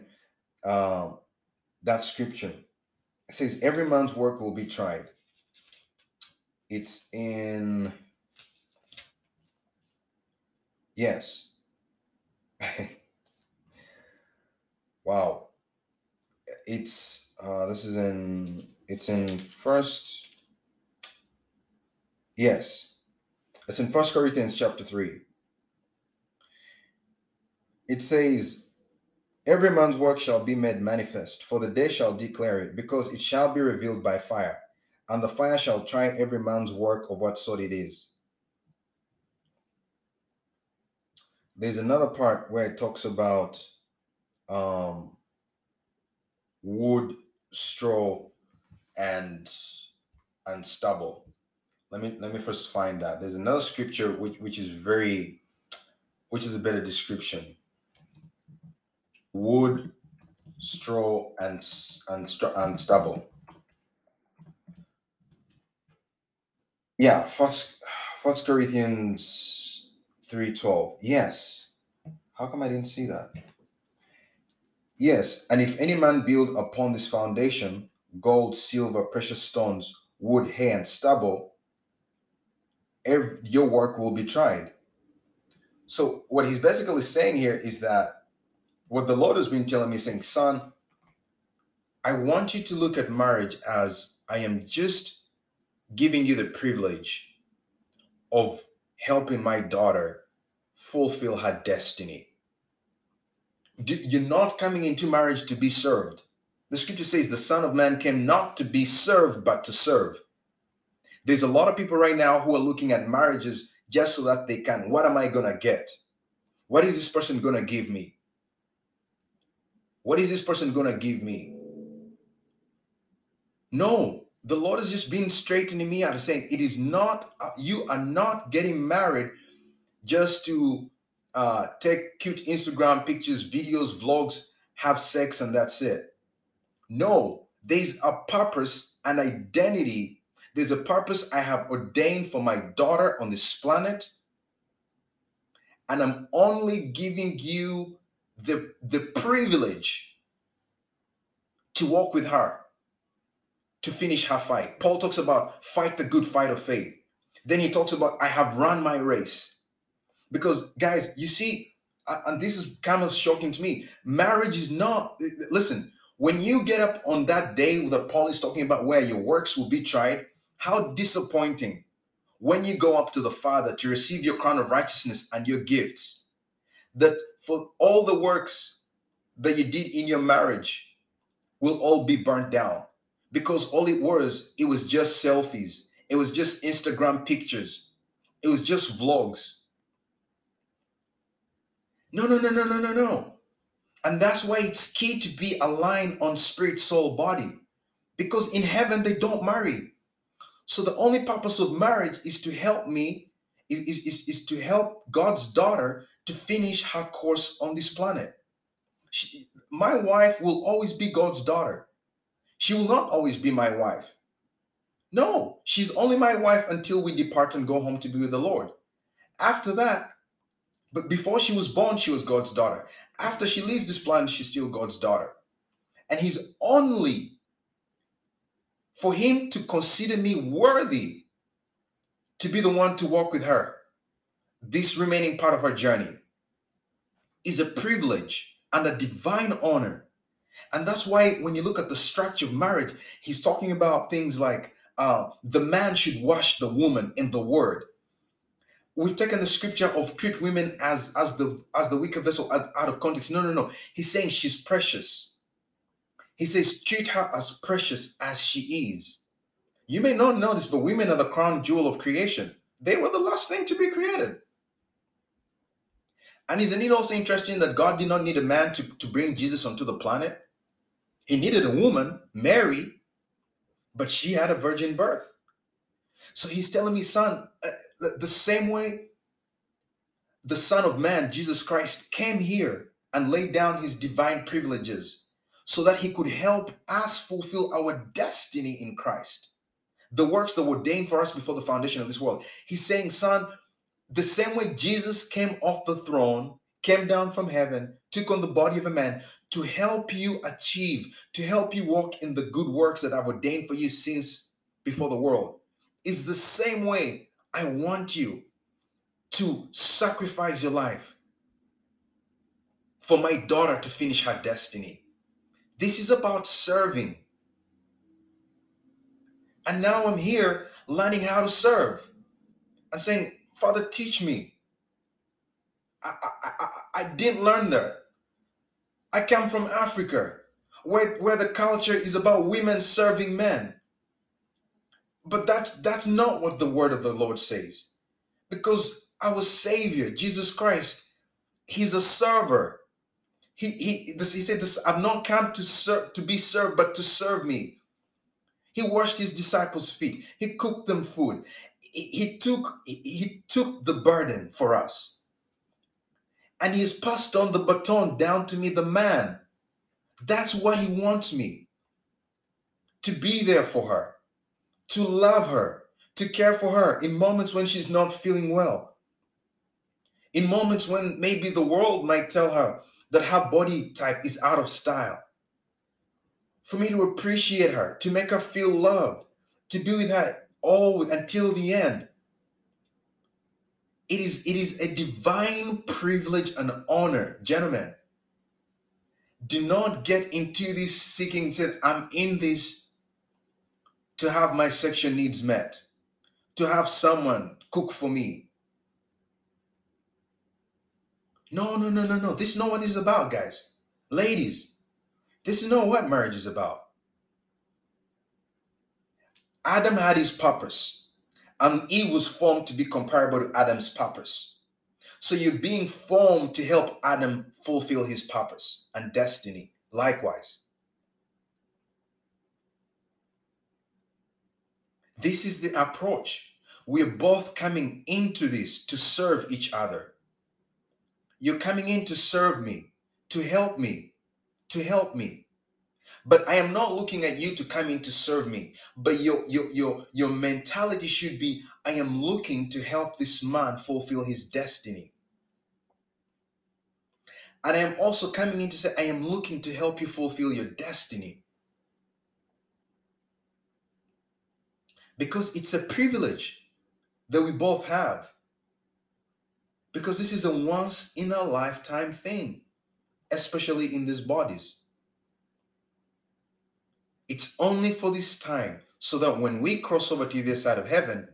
uh, that scripture. It says every man's work will be tried. It's in, yes. Wow. It's, uh, this is in, it's in first, yes. It's in First Corinthians chapter three. It says, every man's work shall be made manifest, for the day shall declare it, because it shall be revealed by fire. And the fire shall try every man's work of what sort it is. There's another part where it talks about um, wood, straw, and and stubble. Let me let me first find that. There's another scripture which which is very, which is a better description. Wood, straw, and and and stubble. Yeah, first, first Corinthians three twelve. Yes. How come I didn't see that? Yes. And if any man build upon this foundation, gold, silver, precious stones, wood, hay, and stubble, every, your work will be tried. So what he's basically saying here is that what the Lord has been telling me, saying, son, I want you to look at marriage as I am just giving you the privilege of helping my daughter fulfill her destiny. You're not coming into marriage to be served. The scripture says the Son of Man came not to be served, but to serve. There's a lot of people right now who are looking at marriages just so that they can, what am I going to get? What is this person going to give me? What is this person going to give me? No. The Lord has just been straightening me out and saying, it is not, uh, you are not getting married just to uh, take cute Instagram pictures, videos, vlogs, have sex, and that's it. No, there's a purpose, an identity. There's a purpose I have ordained for my daughter on this planet. And I'm only giving you the, the privilege to walk with her, to finish her fight. Paul talks about fight the good fight of faith. Then he talks about, I have run my race. Because guys, you see, and this is kind of shocking to me, marriage is not, listen, when you get up on that day that Paul is talking about where your works will be tried, how disappointing when you go up to the Father to receive your crown of righteousness and your gifts, that for all the works that you did in your marriage will all be burnt down. Because all it was, it was just selfies. It was just Instagram pictures. It was just vlogs. No, no, no, no, no, no, no. And that's why it's key to be aligned on spirit, soul, body. Because in heaven, they don't marry. So the only purpose of marriage is to help me, is, is, is, is to help God's daughter to finish her course on this planet. She, my wife will always be God's daughter. She will not always be my wife. No, she's only my wife until we depart and go home to be with the Lord. After that, but before she was born, she was God's daughter. After she leaves this planet, she's still God's daughter. And he's only, for him to consider me worthy to be the one to walk with her, this remaining part of her journey is a privilege and a divine honor. And that's why when you look at the structure of marriage, he's talking about things like uh, the man should wash the woman in the word. We've taken the scripture of treat women as, as, the, as the weaker vessel out of context. No, no, no. He's saying she's precious. He says treat her as precious as she is. You may not know this, but women are the crown jewel of creation. They were the last thing to be created. And isn't it also interesting that God did not need a man to, to bring Jesus onto the planet? He needed a woman, Mary, but she had a virgin birth. So he's telling me, son, uh, the same way the Son of Man, Jesus Christ, came here and laid down his divine privileges so that he could help us fulfill our destiny in Christ, the works that were ordained for us before the foundation of this world. He's saying, son, the same way Jesus came off the throne, came down from heaven, took on the body of a man to help you achieve, to help you walk in the good works that I've ordained for you since before the world, is the same way I want you to sacrifice your life for my daughter to finish her destiny. This is about serving. And now I'm here learning how to serve and saying, Father, teach me. I, I, I, I didn't learn that. I come from Africa, where, where the culture is about women serving men. But that's, that's not what the word of the Lord says. Because our Savior, Jesus Christ, he's a server. He, he, this, he said, this, I've not come to, serve, to be served, but to serve me. He washed his disciples' feet. He cooked them food. He took, he took the burden for us. And he's passed on the baton down to me, the man. That's what he wants me. To be there for her. To love her. To care for her in moments when she's not feeling well. In moments when maybe the world might tell her that her body type is out of style. For me to appreciate her. To make her feel loved. To be with her all until the end. It is, it is a divine privilege and honor. Gentlemen, do not get into this seeking, said, I'm in this to have my sexual needs met, to have someone cook for me. No, no, no, no, no. This is not what this is about, guys. Ladies, this is not what marriage is about. Adam had his purpose. And Eve was formed to be comparable to Adam's purpose. So you're being formed to help Adam fulfill his purpose and destiny. Likewise. This is the approach. We're both coming into this to serve each other. You're coming in to serve me, to help me, to help me. But I am not looking at you to come in to serve me. But your, your, your, your mentality should be, I am looking to help this man fulfill his destiny. And I am also coming in to say, I am looking to help you fulfill your destiny. Because it's a privilege that we both have. Because this is a once in a lifetime thing, especially in these bodies. It's only for this time, so that when we cross over to the other side of heaven,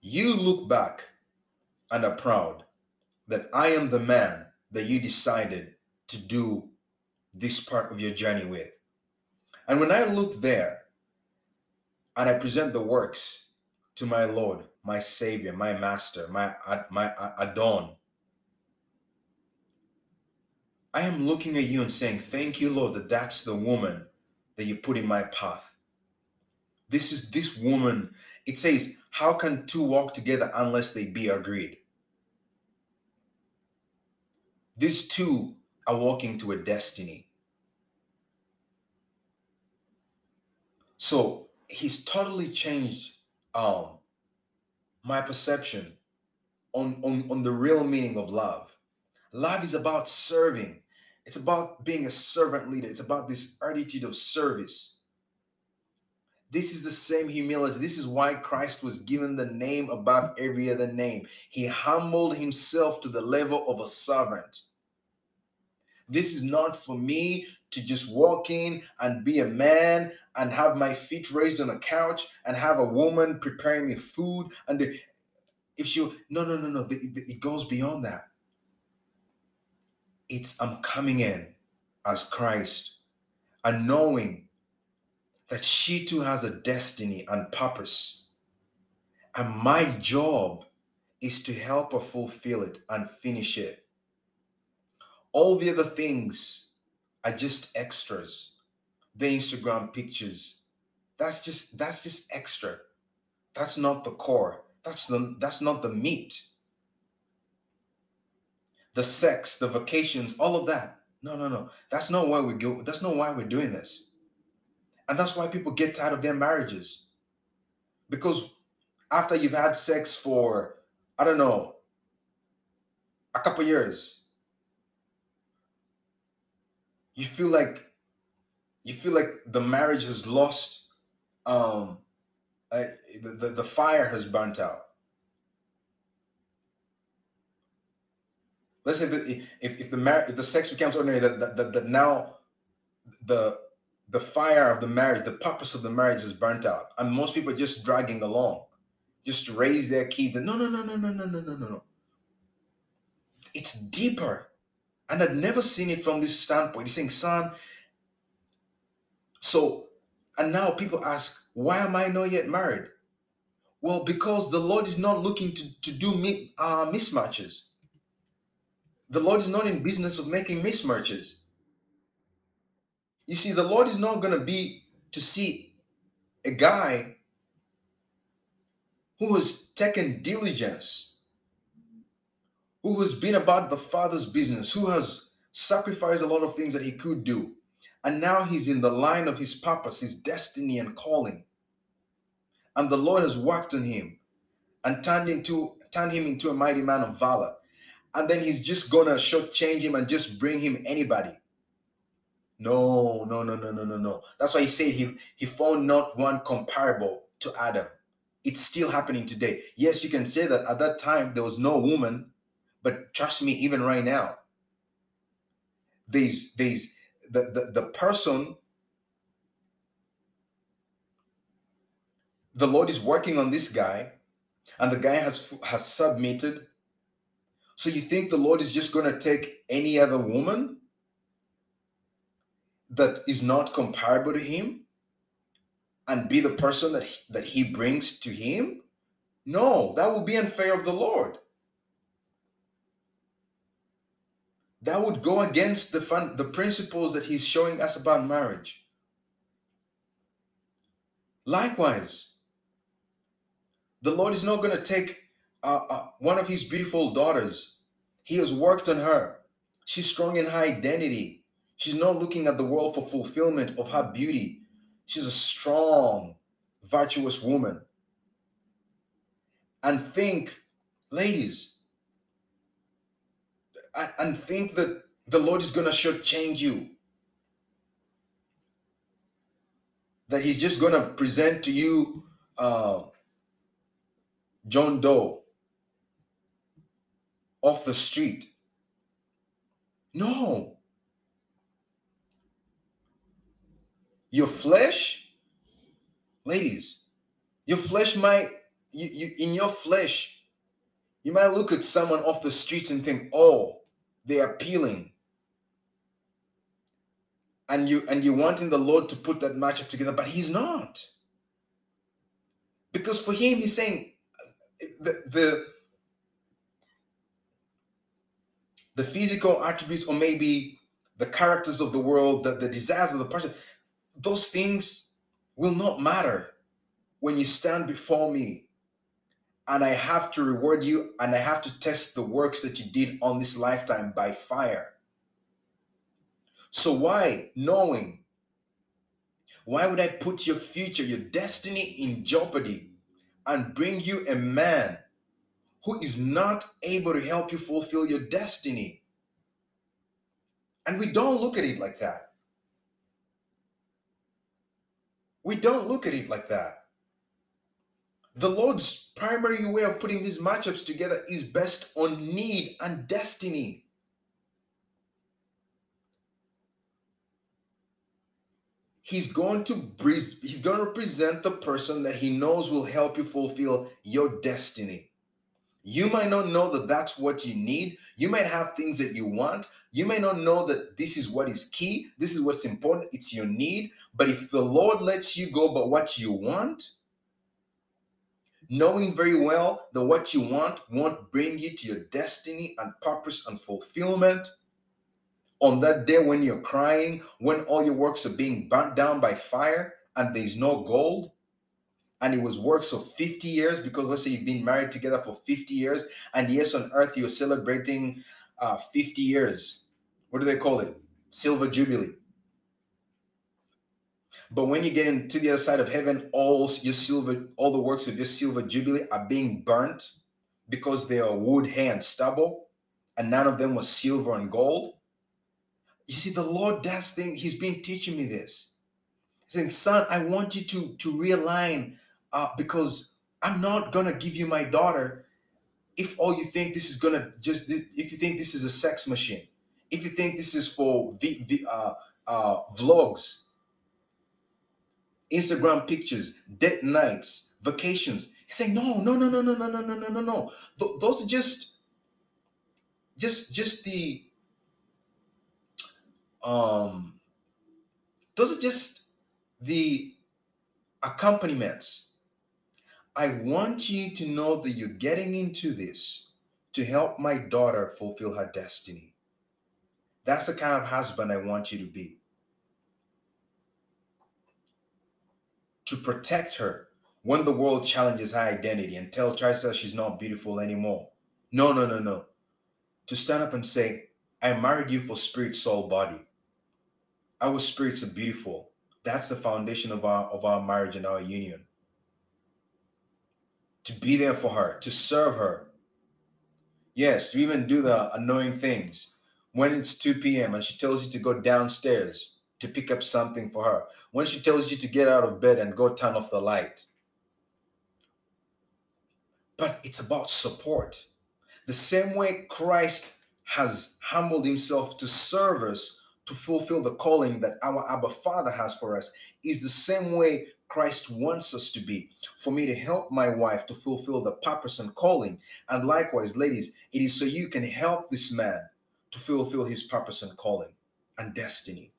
you look back and are proud that I am the man that you decided to do this part of your journey with. And when I look there and I present the works to my Lord, my Savior, my Master, my, my Adon, I am looking at you and saying, thank you, Lord, that that's the woman that you put in my path. This is this woman. It says, how can two walk together unless they be agreed? These two are walking to a destiny. So he's totally changed um, my perception on, on, on the real meaning of love. Love is about serving. It's about being a servant leader. It's about this attitude of service. This is the same humility. This is why Christ was given the name above every other name. He humbled himself to the level of a servant. This is not for me to just walk in and be a man and have my feet raised on a couch and have a woman preparing me food. And if she, no, no, no, no, it goes beyond that. It's I'm coming in as Christ and knowing that she too has a destiny and purpose. And my job is to help her fulfill it and finish it. All the other things are just extras. The Instagram pictures, that's just that's just extra. That's not the core. That's the that's not the meat. the sex, the vacations, all of that. No, no, no. That's not why we go. That's not why we're doing this. And that's why people get tired of their marriages. Because after you've had sex for, I don't know, a couple years, you feel like you feel like the marriage has lost, um, uh, the, the, the fire has burnt out. Let's say that if, if the mar- if the sex becomes ordinary, that that, that that now the the fire of the marriage, the purpose of the marriage is burnt out, and most people are just dragging along, just to raise their kids. And no, no, no, no, no, no, no, no, no, no. It's deeper, and I'd never seen it from this standpoint. He's saying, son. So, and now people ask, why am I not yet married? Well, because the Lord is not looking to to do mi- uh, mismatches. The Lord is not in business of making mismatches. You see, the Lord is not going to be to see a guy who has taken diligence, who has been about the Father's business, who has sacrificed a lot of things that he could do. And now he's in the line of his purpose, his destiny and calling. And the Lord has worked on him and turned, into, turned him into a mighty man of valor. And then he's just gonna shortchange him and just bring him anybody. No, no, no, no, no, no, no. That's why he said he, he found not one comparable to Adam. It's still happening today. Yes, you can say that at that time there was no woman, but trust me, even right now, there's there's the the, the person the Lord is working on this guy, and the guy has has submitted. So you think the Lord is just going to take any other woman that is not comparable to him and be the person that he, that he brings to him? No, that would be unfair of the Lord. That would go against the fun, the principles that he's showing us about marriage. Likewise, the Lord is not going to take Uh, uh, one of his beautiful daughters. He has worked on her. She's strong in her identity. She's not looking at the world for fulfillment of her beauty. She's a strong, virtuous woman. And think, ladies, and think that the Lord is going to shortchange you. That he's just going to present to you uh, John Doe off the street. No. Your flesh, ladies, your flesh might, you, you, in your flesh, you might look at someone off the streets and think, oh, they're appealing. And, you, and you're wanting the Lord to put that matchup together, but he's not. Because for him, he's saying, the, the The physical attributes, or maybe the characters of the world, the, the desires of the person, those things will not matter when you stand before me and I have to reward you and I have to test the works that you did on this lifetime by fire. So why, knowing, why would I put your future, your destiny in jeopardy and bring you a man who is not able to help you fulfill your destiny? And we don't look at it like that. We don't look at it like that. The Lord's primary way of putting these matchups together is based on need and destiny. He's going to bris- he's going to present the person that he knows will help you fulfill your destiny. You might not know that that's what you need. You might have things that you want. You may not know that this is what is key. This is what's important. It's your need. But if the Lord lets you go by what you want, knowing very well that what you want won't bring you to your destiny and purpose and fulfillment, on that day when you're crying, when all your works are being burnt down by fire and there's no gold, and it was works of fifty years, because let's say you've been married together for fifty years, and yes, on earth you're celebrating uh, fifty years. What do they call it? Silver Jubilee. But when you get into the other side of heaven, all your silver, all the works of your silver jubilee are being burnt because they are wood, hay, and stubble, and none of them was silver and gold. You see, the Lord does things. He's been teaching me this. He's saying, son, I want you to, to realign uh, because I'm not going to give you my daughter if all you think this is going to just, if you think this is a sex machine, if you think this is for the, the uh, uh, vlogs, Instagram pictures, date nights, vacations. He's saying, no, no, no, no, no, no, no, no, no, no, no. Th- those are just, just, just the, um, those are just the accompaniments. I want you to know that you're getting into this to help my daughter fulfill her destiny. That's the kind of husband I want you to be. To protect her when the world challenges her identity and tells tries to tell her she's not beautiful anymore. No, no, no, no. To stand up and say, I married you for spirit, soul, body. Our spirits are beautiful. That's the foundation of our of our marriage and our union. To be there for her, to serve her. Yes, to even do the annoying things. When it's two p.m. and she tells you to go downstairs to pick up something for her. When she tells you to get out of bed and go turn off the light. But it's about support. The same way Christ has humbled himself to serve us, to fulfill the calling that our Abba Father has for us, is the same way Christ wants us to be. For me to help my wife to fulfill the purpose and calling. And likewise, ladies, it is so you can help this man to fulfill his purpose and calling and destiny.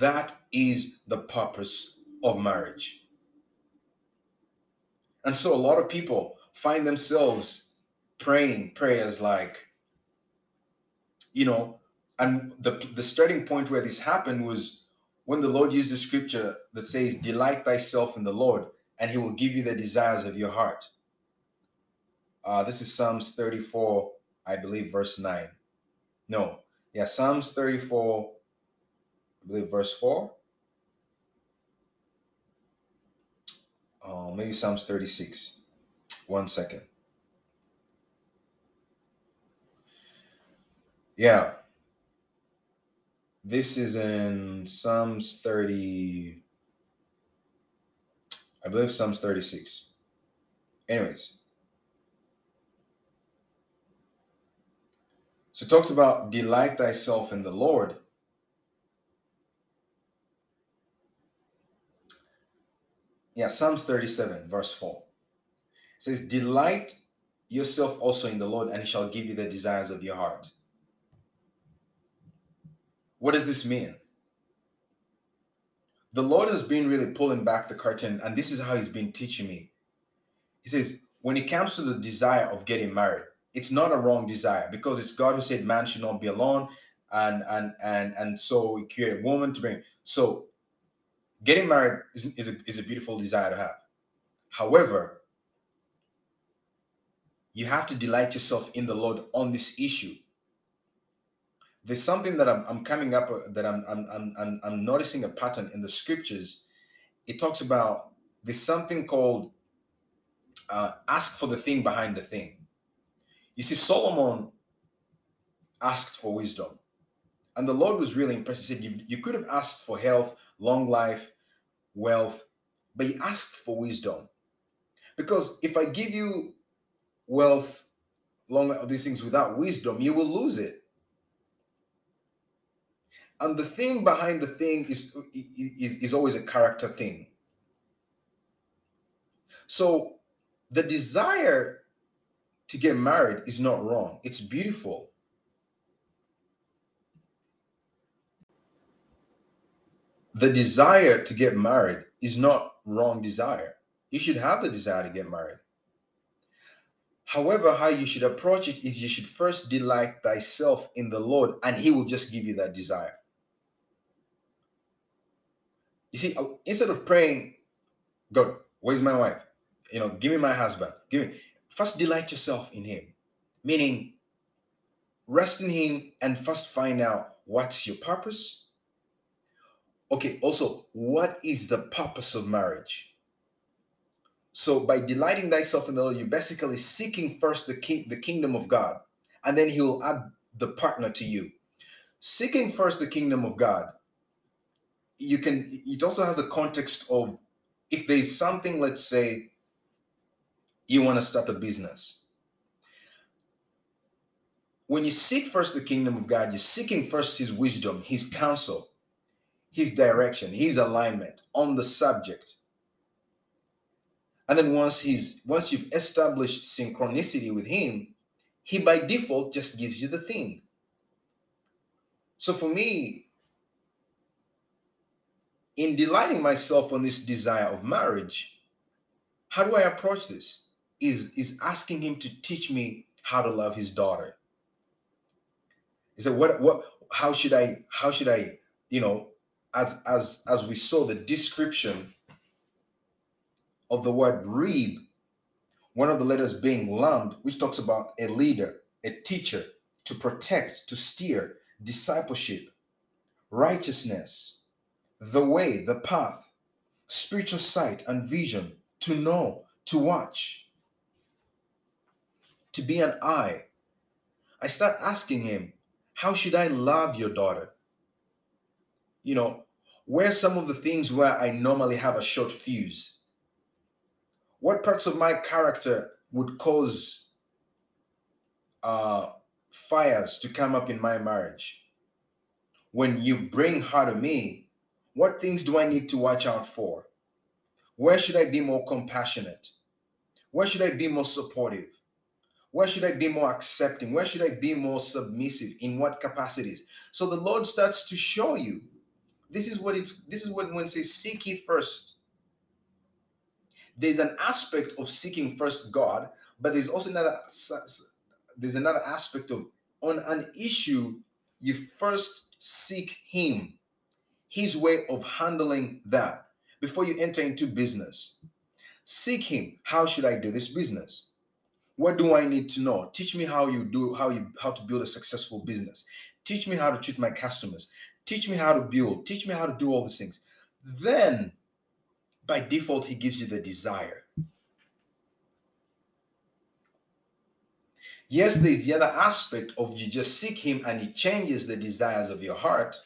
That is the purpose of marriage. And so a lot of people find themselves praying prayers like, you know, and the, the starting point where this happened was when the Lord used the scripture that says, delight thyself in the Lord, and he will give you the desires of your heart. Uh, this is Psalms thirty-four, I believe, verse nine. No, yeah, Psalms thirty-four, I believe verse four. Uh, maybe Psalms thirty-six. One second. Yeah. This is in Psalms thirty. I believe Psalms thirty-six. Anyways. So it talks about delight thyself in the Lord. Yeah, Psalms thirty-seven, verse four. It says, delight yourself also in the Lord, and he shall give you the desires of your heart. What does this mean? The Lord has been really pulling back the curtain, and this is how he's been teaching me. He says, when it comes to the desire of getting married, it's not a wrong desire, because it's God who said man should not be alone, and and and and so he created woman to bring. So getting married is, is, a, is a beautiful desire to have. However, you have to delight yourself in the Lord on this issue. There's something that I'm, I'm coming up that I'm, I'm, I'm, I'm noticing a pattern in the scriptures. It talks about there's something called uh, ask for the thing behind the thing. You see, Solomon asked for wisdom. And the Lord was really impressed. He said, you, you could have asked for health, long life, wealth, but you asked for wisdom. Because if I give you wealth, long life, these things without wisdom, you will lose it. And the thing behind the thing is, is, is always a character thing. So the desire to get married is not wrong. It's beautiful. The desire to get married is not wrong desire. You should have the desire to get married. However, how you should approach it is you should first delight thyself in the Lord, and he will just give you that desire. You see, instead of praying, God, where's my wife? You know, give me my husband. Give me. First delight yourself in him. meaning rest in him and first find out what's your purpose. Okay, also, what is the purpose of marriage? So by delighting thyself in the Lord, you're basically seeking first the, king, the kingdom of God, and then he will add the partner to you. Seeking first the kingdom of God, you can, it also has a context of if there's something, let's say, you want to start a business. When you seek first the kingdom of God, you're seeking first his wisdom, his counsel, his direction, his alignment on the subject. And then once he's once you've established synchronicity with him, he by default just gives you the thing. So for me, in delighting myself on this desire of marriage, how do I approach this? Is, is asking him to teach me how to love his daughter. He said, what, what, how should I, how should I, you know, as, as, as we saw the description of the word rib, one of the letters being lammed, which talks about a leader, a teacher, to protect, to steer, discipleship, righteousness, the way, the path, spiritual sight and vision, to know, to watch, to be an eye. I start asking him, how should I love your daughter? You know, where some of the things where I normally have a short fuse? What parts of my character would cause uh, fires to come up in my marriage? When you bring her to me, what things do I need to watch out for? Where should I be more compassionate? Where should I be more supportive? Where should I be more accepting? Where should I be more submissive? In what capacities? So the Lord starts to show you. This is what it's, this is what one says, seek ye first. There's an aspect of seeking first God, but there's also another, there's another aspect of, on an issue, you first seek him, his way of handling that before you enter into business. Seek him. How should I do this business? What do I need to know? Teach me how you do, how you, how to build a successful business. Teach me how to treat my customers. Teach me how to build. Teach me how to do all these things. Then, by default, he gives you the desire. Yes, there's the other aspect of you just seek him and he changes the desires of your heart.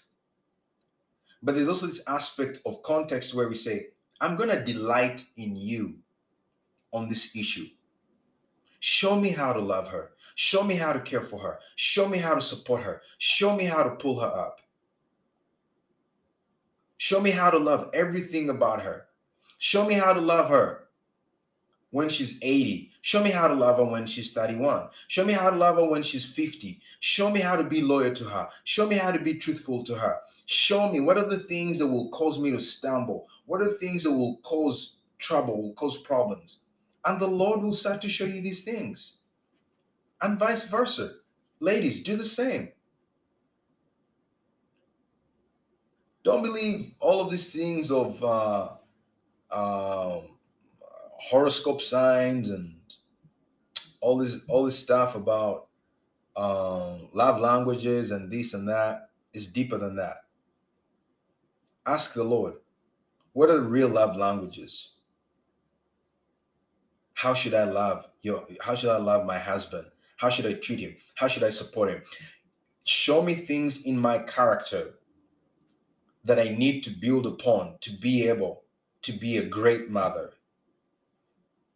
But there's also this aspect of context where we say, I'm going to delight in you on this issue. Show me how to love her. Show me how to care for her. Show me how to support her. Show me how to pull her up. Show me how to love everything about her. Show me how to love her when she's eighty. Show me how to love her when she's thirty-one. Show me how to love her when she's fifty. Show me how to be loyal to her. Show me how to be truthful to her. Show me what are the things that will cause me to stumble. What are the things that will cause trouble, will cause problems. And the Lord will start to show you these things. And vice versa. Ladies, do the same. Don't believe all of these things of uh, uh, horoscope signs and all this, all this stuff about um, love languages and this and that. It's deeper than that. Ask the Lord, what are the real love languages? How should I love your, how should I love my husband? How should I treat him? How should I support him? Show me things in my character that I need to build upon to be able to be a great mother,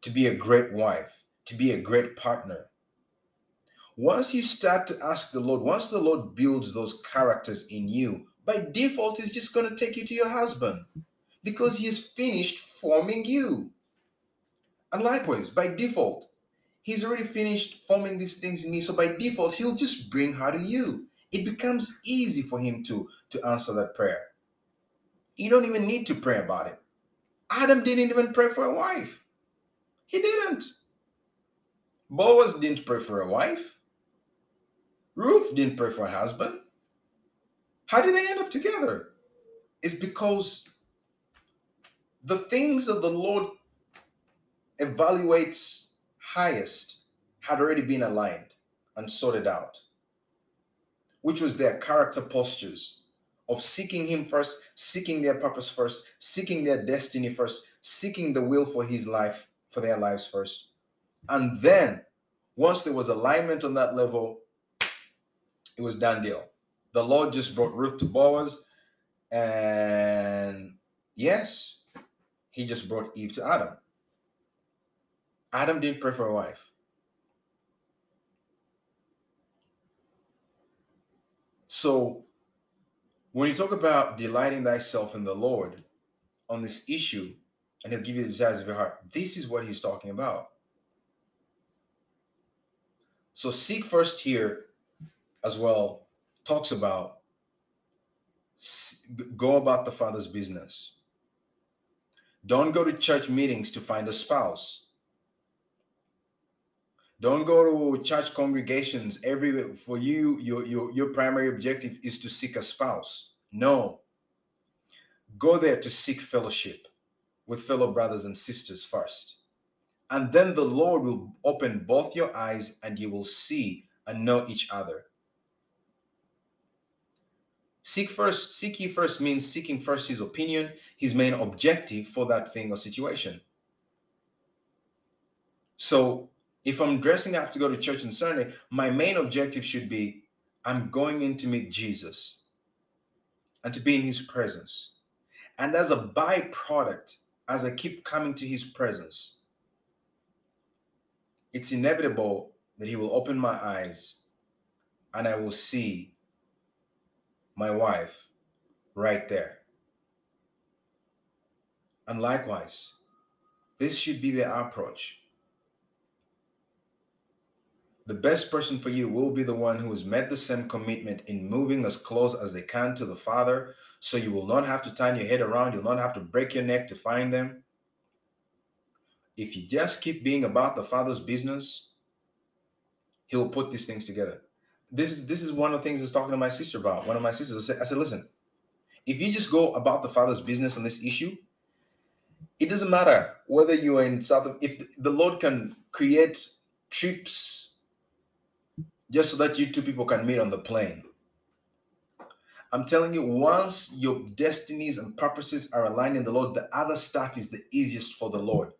to be a great wife, to be a great partner. Once you start to ask the Lord, once the Lord builds those characters in you, by default, he's just going to take you to your husband because he has finished forming you. And likewise, by default, he's already finished forming these things in me. So by default, he'll just bring her to you. It becomes easy for him to, to answer that prayer. You don't even need to pray about it. Adam didn't even pray for a wife. He didn't. Boaz didn't pray for a wife. Ruth didn't pray for a husband. How did they end up together? It's because the things of the Lord evaluates highest had already been aligned. and sorted out, which was their character postures of seeking him first, seeking their purpose first, seeking their destiny first, seeking the will for his life, for their lives first. And then once there was alignment on that level, it was done deal. The Lord just brought Ruth to Boaz, and yes, he just brought Eve to Adam. Adam didn't pray for a wife. So when you talk about delighting thyself in the Lord on this issue, and he'll give you the desires of your heart, this is what he's talking about. So seek first here as well talks about go about the Father's business. Don't go to church meetings to find a spouse. Don't go to church congregations everywhere. For you, your, your, your primary objective is to seek a spouse. No. Go there to seek fellowship with fellow brothers and sisters first. And then the Lord will open both your eyes and you will see and know each other. Seek first, seek ye first means seeking first his opinion, his main objective for that thing or situation. So if I'm dressing up to go to church on Sunday, my main objective should be I'm going in to meet Jesus and to be in his presence. And as a byproduct, as I keep coming to his presence, it's inevitable that he will open my eyes and I will see my wife right there. And likewise, this should be their approach. The best person for you will be the one who has met the same commitment in moving as close as they can to the Father, so you will not have to turn your head around, you'll not have to break your neck to find them. If you just keep being about the Father's business, he will put these things together. This is this is one of the things I was talking to my sister about. One of my sisters, I said, I said, listen, if you just go about the Father's business on this issue, it doesn't matter whether you are in South, if the Lord can create trips just so that you two people can meet on the plane. I'm telling you, once your destinies and purposes are aligned in the Lord, the other stuff is the easiest for the Lord.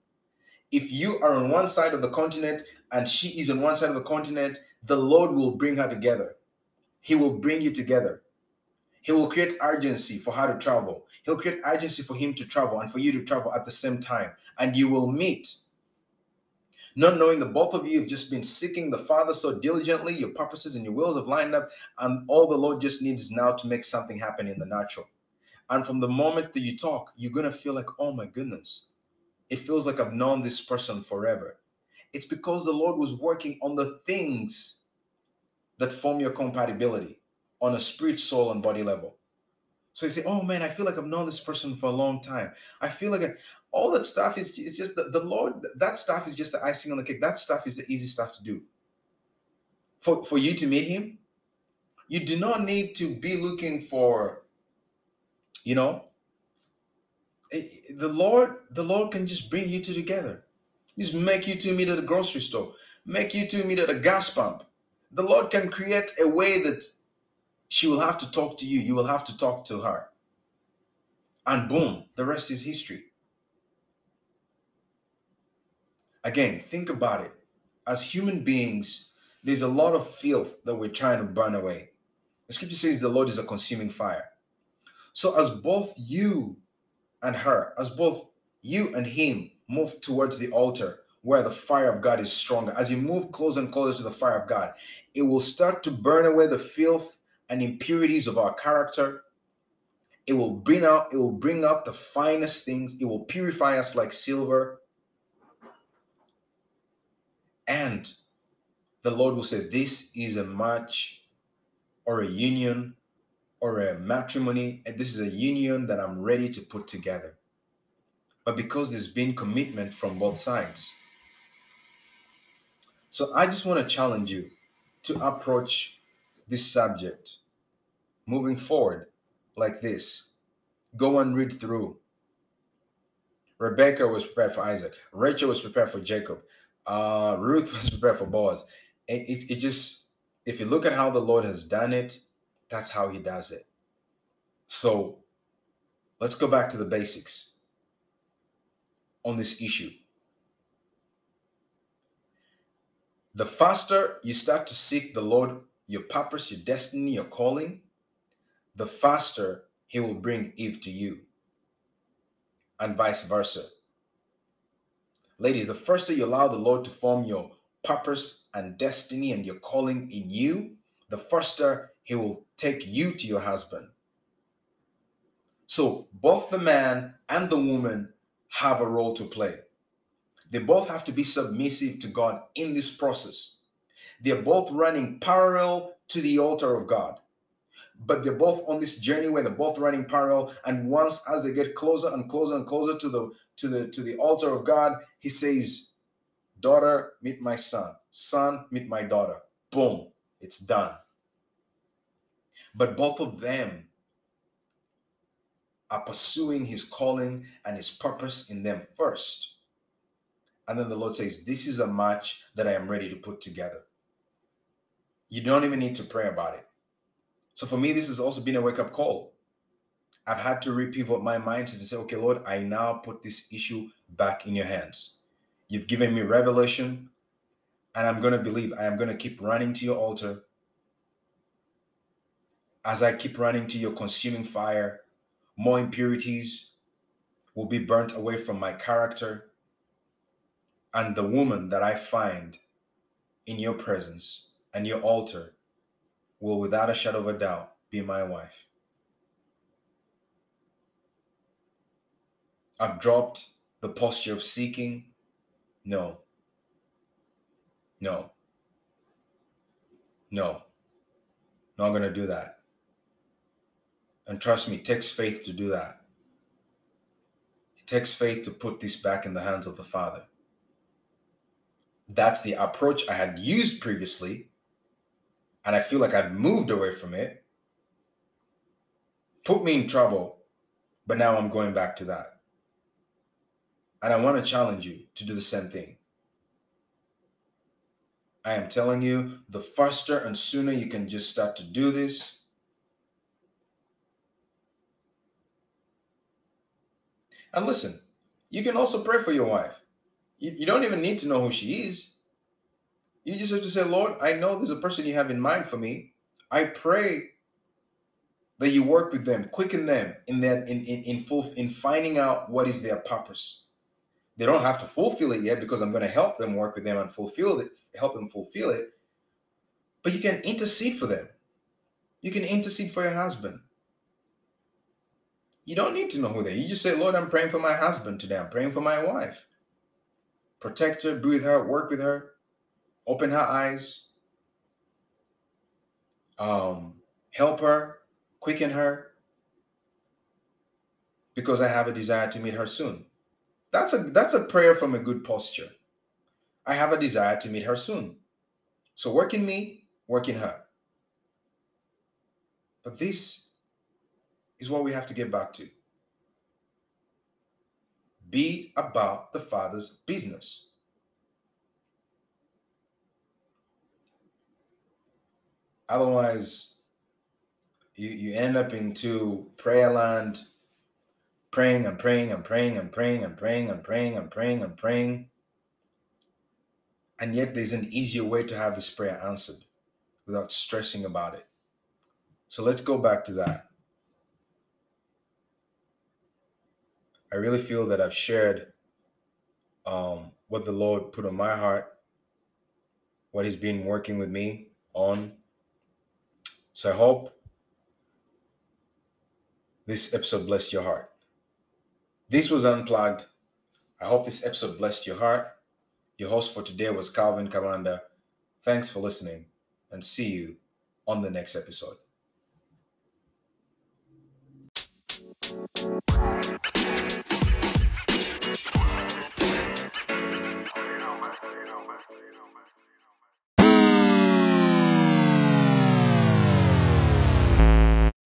If you are on one side of the continent and she is on one side of the continent, the Lord will bring her together. He will bring you together. He will create urgency for her to travel. He'll create urgency for him to travel and for you to travel at the same time. And you will meet. Not knowing that both of you have just been seeking the Father so diligently, your purposes and your wills have lined up, and all the Lord just needs is now to make something happen in the natural. And from the moment that you talk, you're going to feel like, oh my goodness, it feels like I've known this person forever. It's because the Lord was working on the things that form your compatibility on a spirit, soul, and body level. So you say, oh man, I feel like I've known this person for a long time. I feel like I, all that stuff is, is just the, the Lord, that stuff is just the icing on the cake. That stuff is the easy stuff to do. For, for you to meet him, you do not need to be looking for, you know, the Lord, the Lord can just bring you two together. Just make you two meet at a grocery store. Make you two meet at a gas pump. The Lord can create a way that she will have to talk to you. You will have to talk to her. And boom, the rest is history. Again, think about it. As human beings, there's a lot of filth that we're trying to burn away. The scripture says the Lord is a consuming fire. So as both you and her, as both you and him, move towards the altar where the fire of God is stronger. As you move closer and closer to the fire of God, it will start to burn away the filth and impurities of our character. It will bring out, it will bring out the finest things. It will purify us like silver. And the Lord will say, this is a match or a union or a matrimony. And this is a union that I'm ready to put together. But because there's been commitment from both sides. So I just want to challenge you to approach this subject moving forward like this. Go and read through. Rebecca was prepared for Isaac. Rachel was prepared for Jacob. Uh, Ruth was prepared for Boaz. It, it, it just, if you look at how the Lord has done it, that's how he does it. So let's go back to the basics on this issue. The faster you start to seek the Lord, your purpose, your destiny, your calling, the faster he will bring Eve to you, and vice versa. Ladies, the faster you allow the Lord to form your purpose and destiny and your calling in you, the faster he will take you to your husband. So both the man and the woman have a role to play. They both have to be submissive to God in this process. They're both running parallel to the altar of God, but they're both on this journey where they're both running parallel. And once, as they get closer and closer and closer to the to the to the altar of God, he says, "Daughter, meet my son. Son, meet my daughter." Boom, it's done. But both of them are pursuing his calling and his purpose in them first. And then the Lord says, "This is a match that I am ready to put together." You don't even need to pray about it. So for me, this has also been a wake-up call. I've had to repivot my mindset and say, okay, Lord, I now put this issue back in your hands. You've given me revelation, and I'm going to believe. I am going to keep running to your altar. As I keep running to your consuming fire, more impurities will be burnt away from my character. And the woman that I find in your presence and your altar will, without a shadow of a doubt, be my wife. I've dropped the posture of seeking. No. No. No. Not going to do that. And trust me, it takes faith to do that. It takes faith to put this back in the hands of the Father. That's the approach I had used previously, and I feel like I've moved away from it. Put me in trouble, but now I'm going back to that. And I want to challenge you to do the same thing. I am telling you, the faster and sooner you can just start to do this, and listen, you can also pray for your wife. You, you don't even need to know who she is. You just have to say, Lord, I know there's a person you have in mind for me. I pray that you work with them, quicken them in that in in in, full, in finding out what is their purpose. They don't have to fulfill it yet, because I'm going to help them work with them and fulfill it, help them fulfill it. But you can intercede for them. You can intercede for your husband. You don't need to know who they are. You just say, Lord, I'm praying for my husband today. I'm praying for my wife. Protect her, be with her, work with her, open her eyes, um, help her, quicken her, because I have a desire to meet her soon. That's a, that's a prayer from a good posture. I have a desire to meet her soon. So work in me, work in her. But this is what we have to get back to. Be about the Father's business. Otherwise, you, you end up into prayer land, praying and praying and praying and praying and praying and praying and praying and praying. And yet there's an easier way to have this prayer answered without stressing about it. So let's go back to that. I really feel that I've shared um, what the Lord put on my heart, what he's been working with me on. So I hope this episode blessed your heart. This was Unplugged. I hope this episode blessed your heart. Your host for today was Calvin Kamanda. Thanks for listening, and see you on the next episode.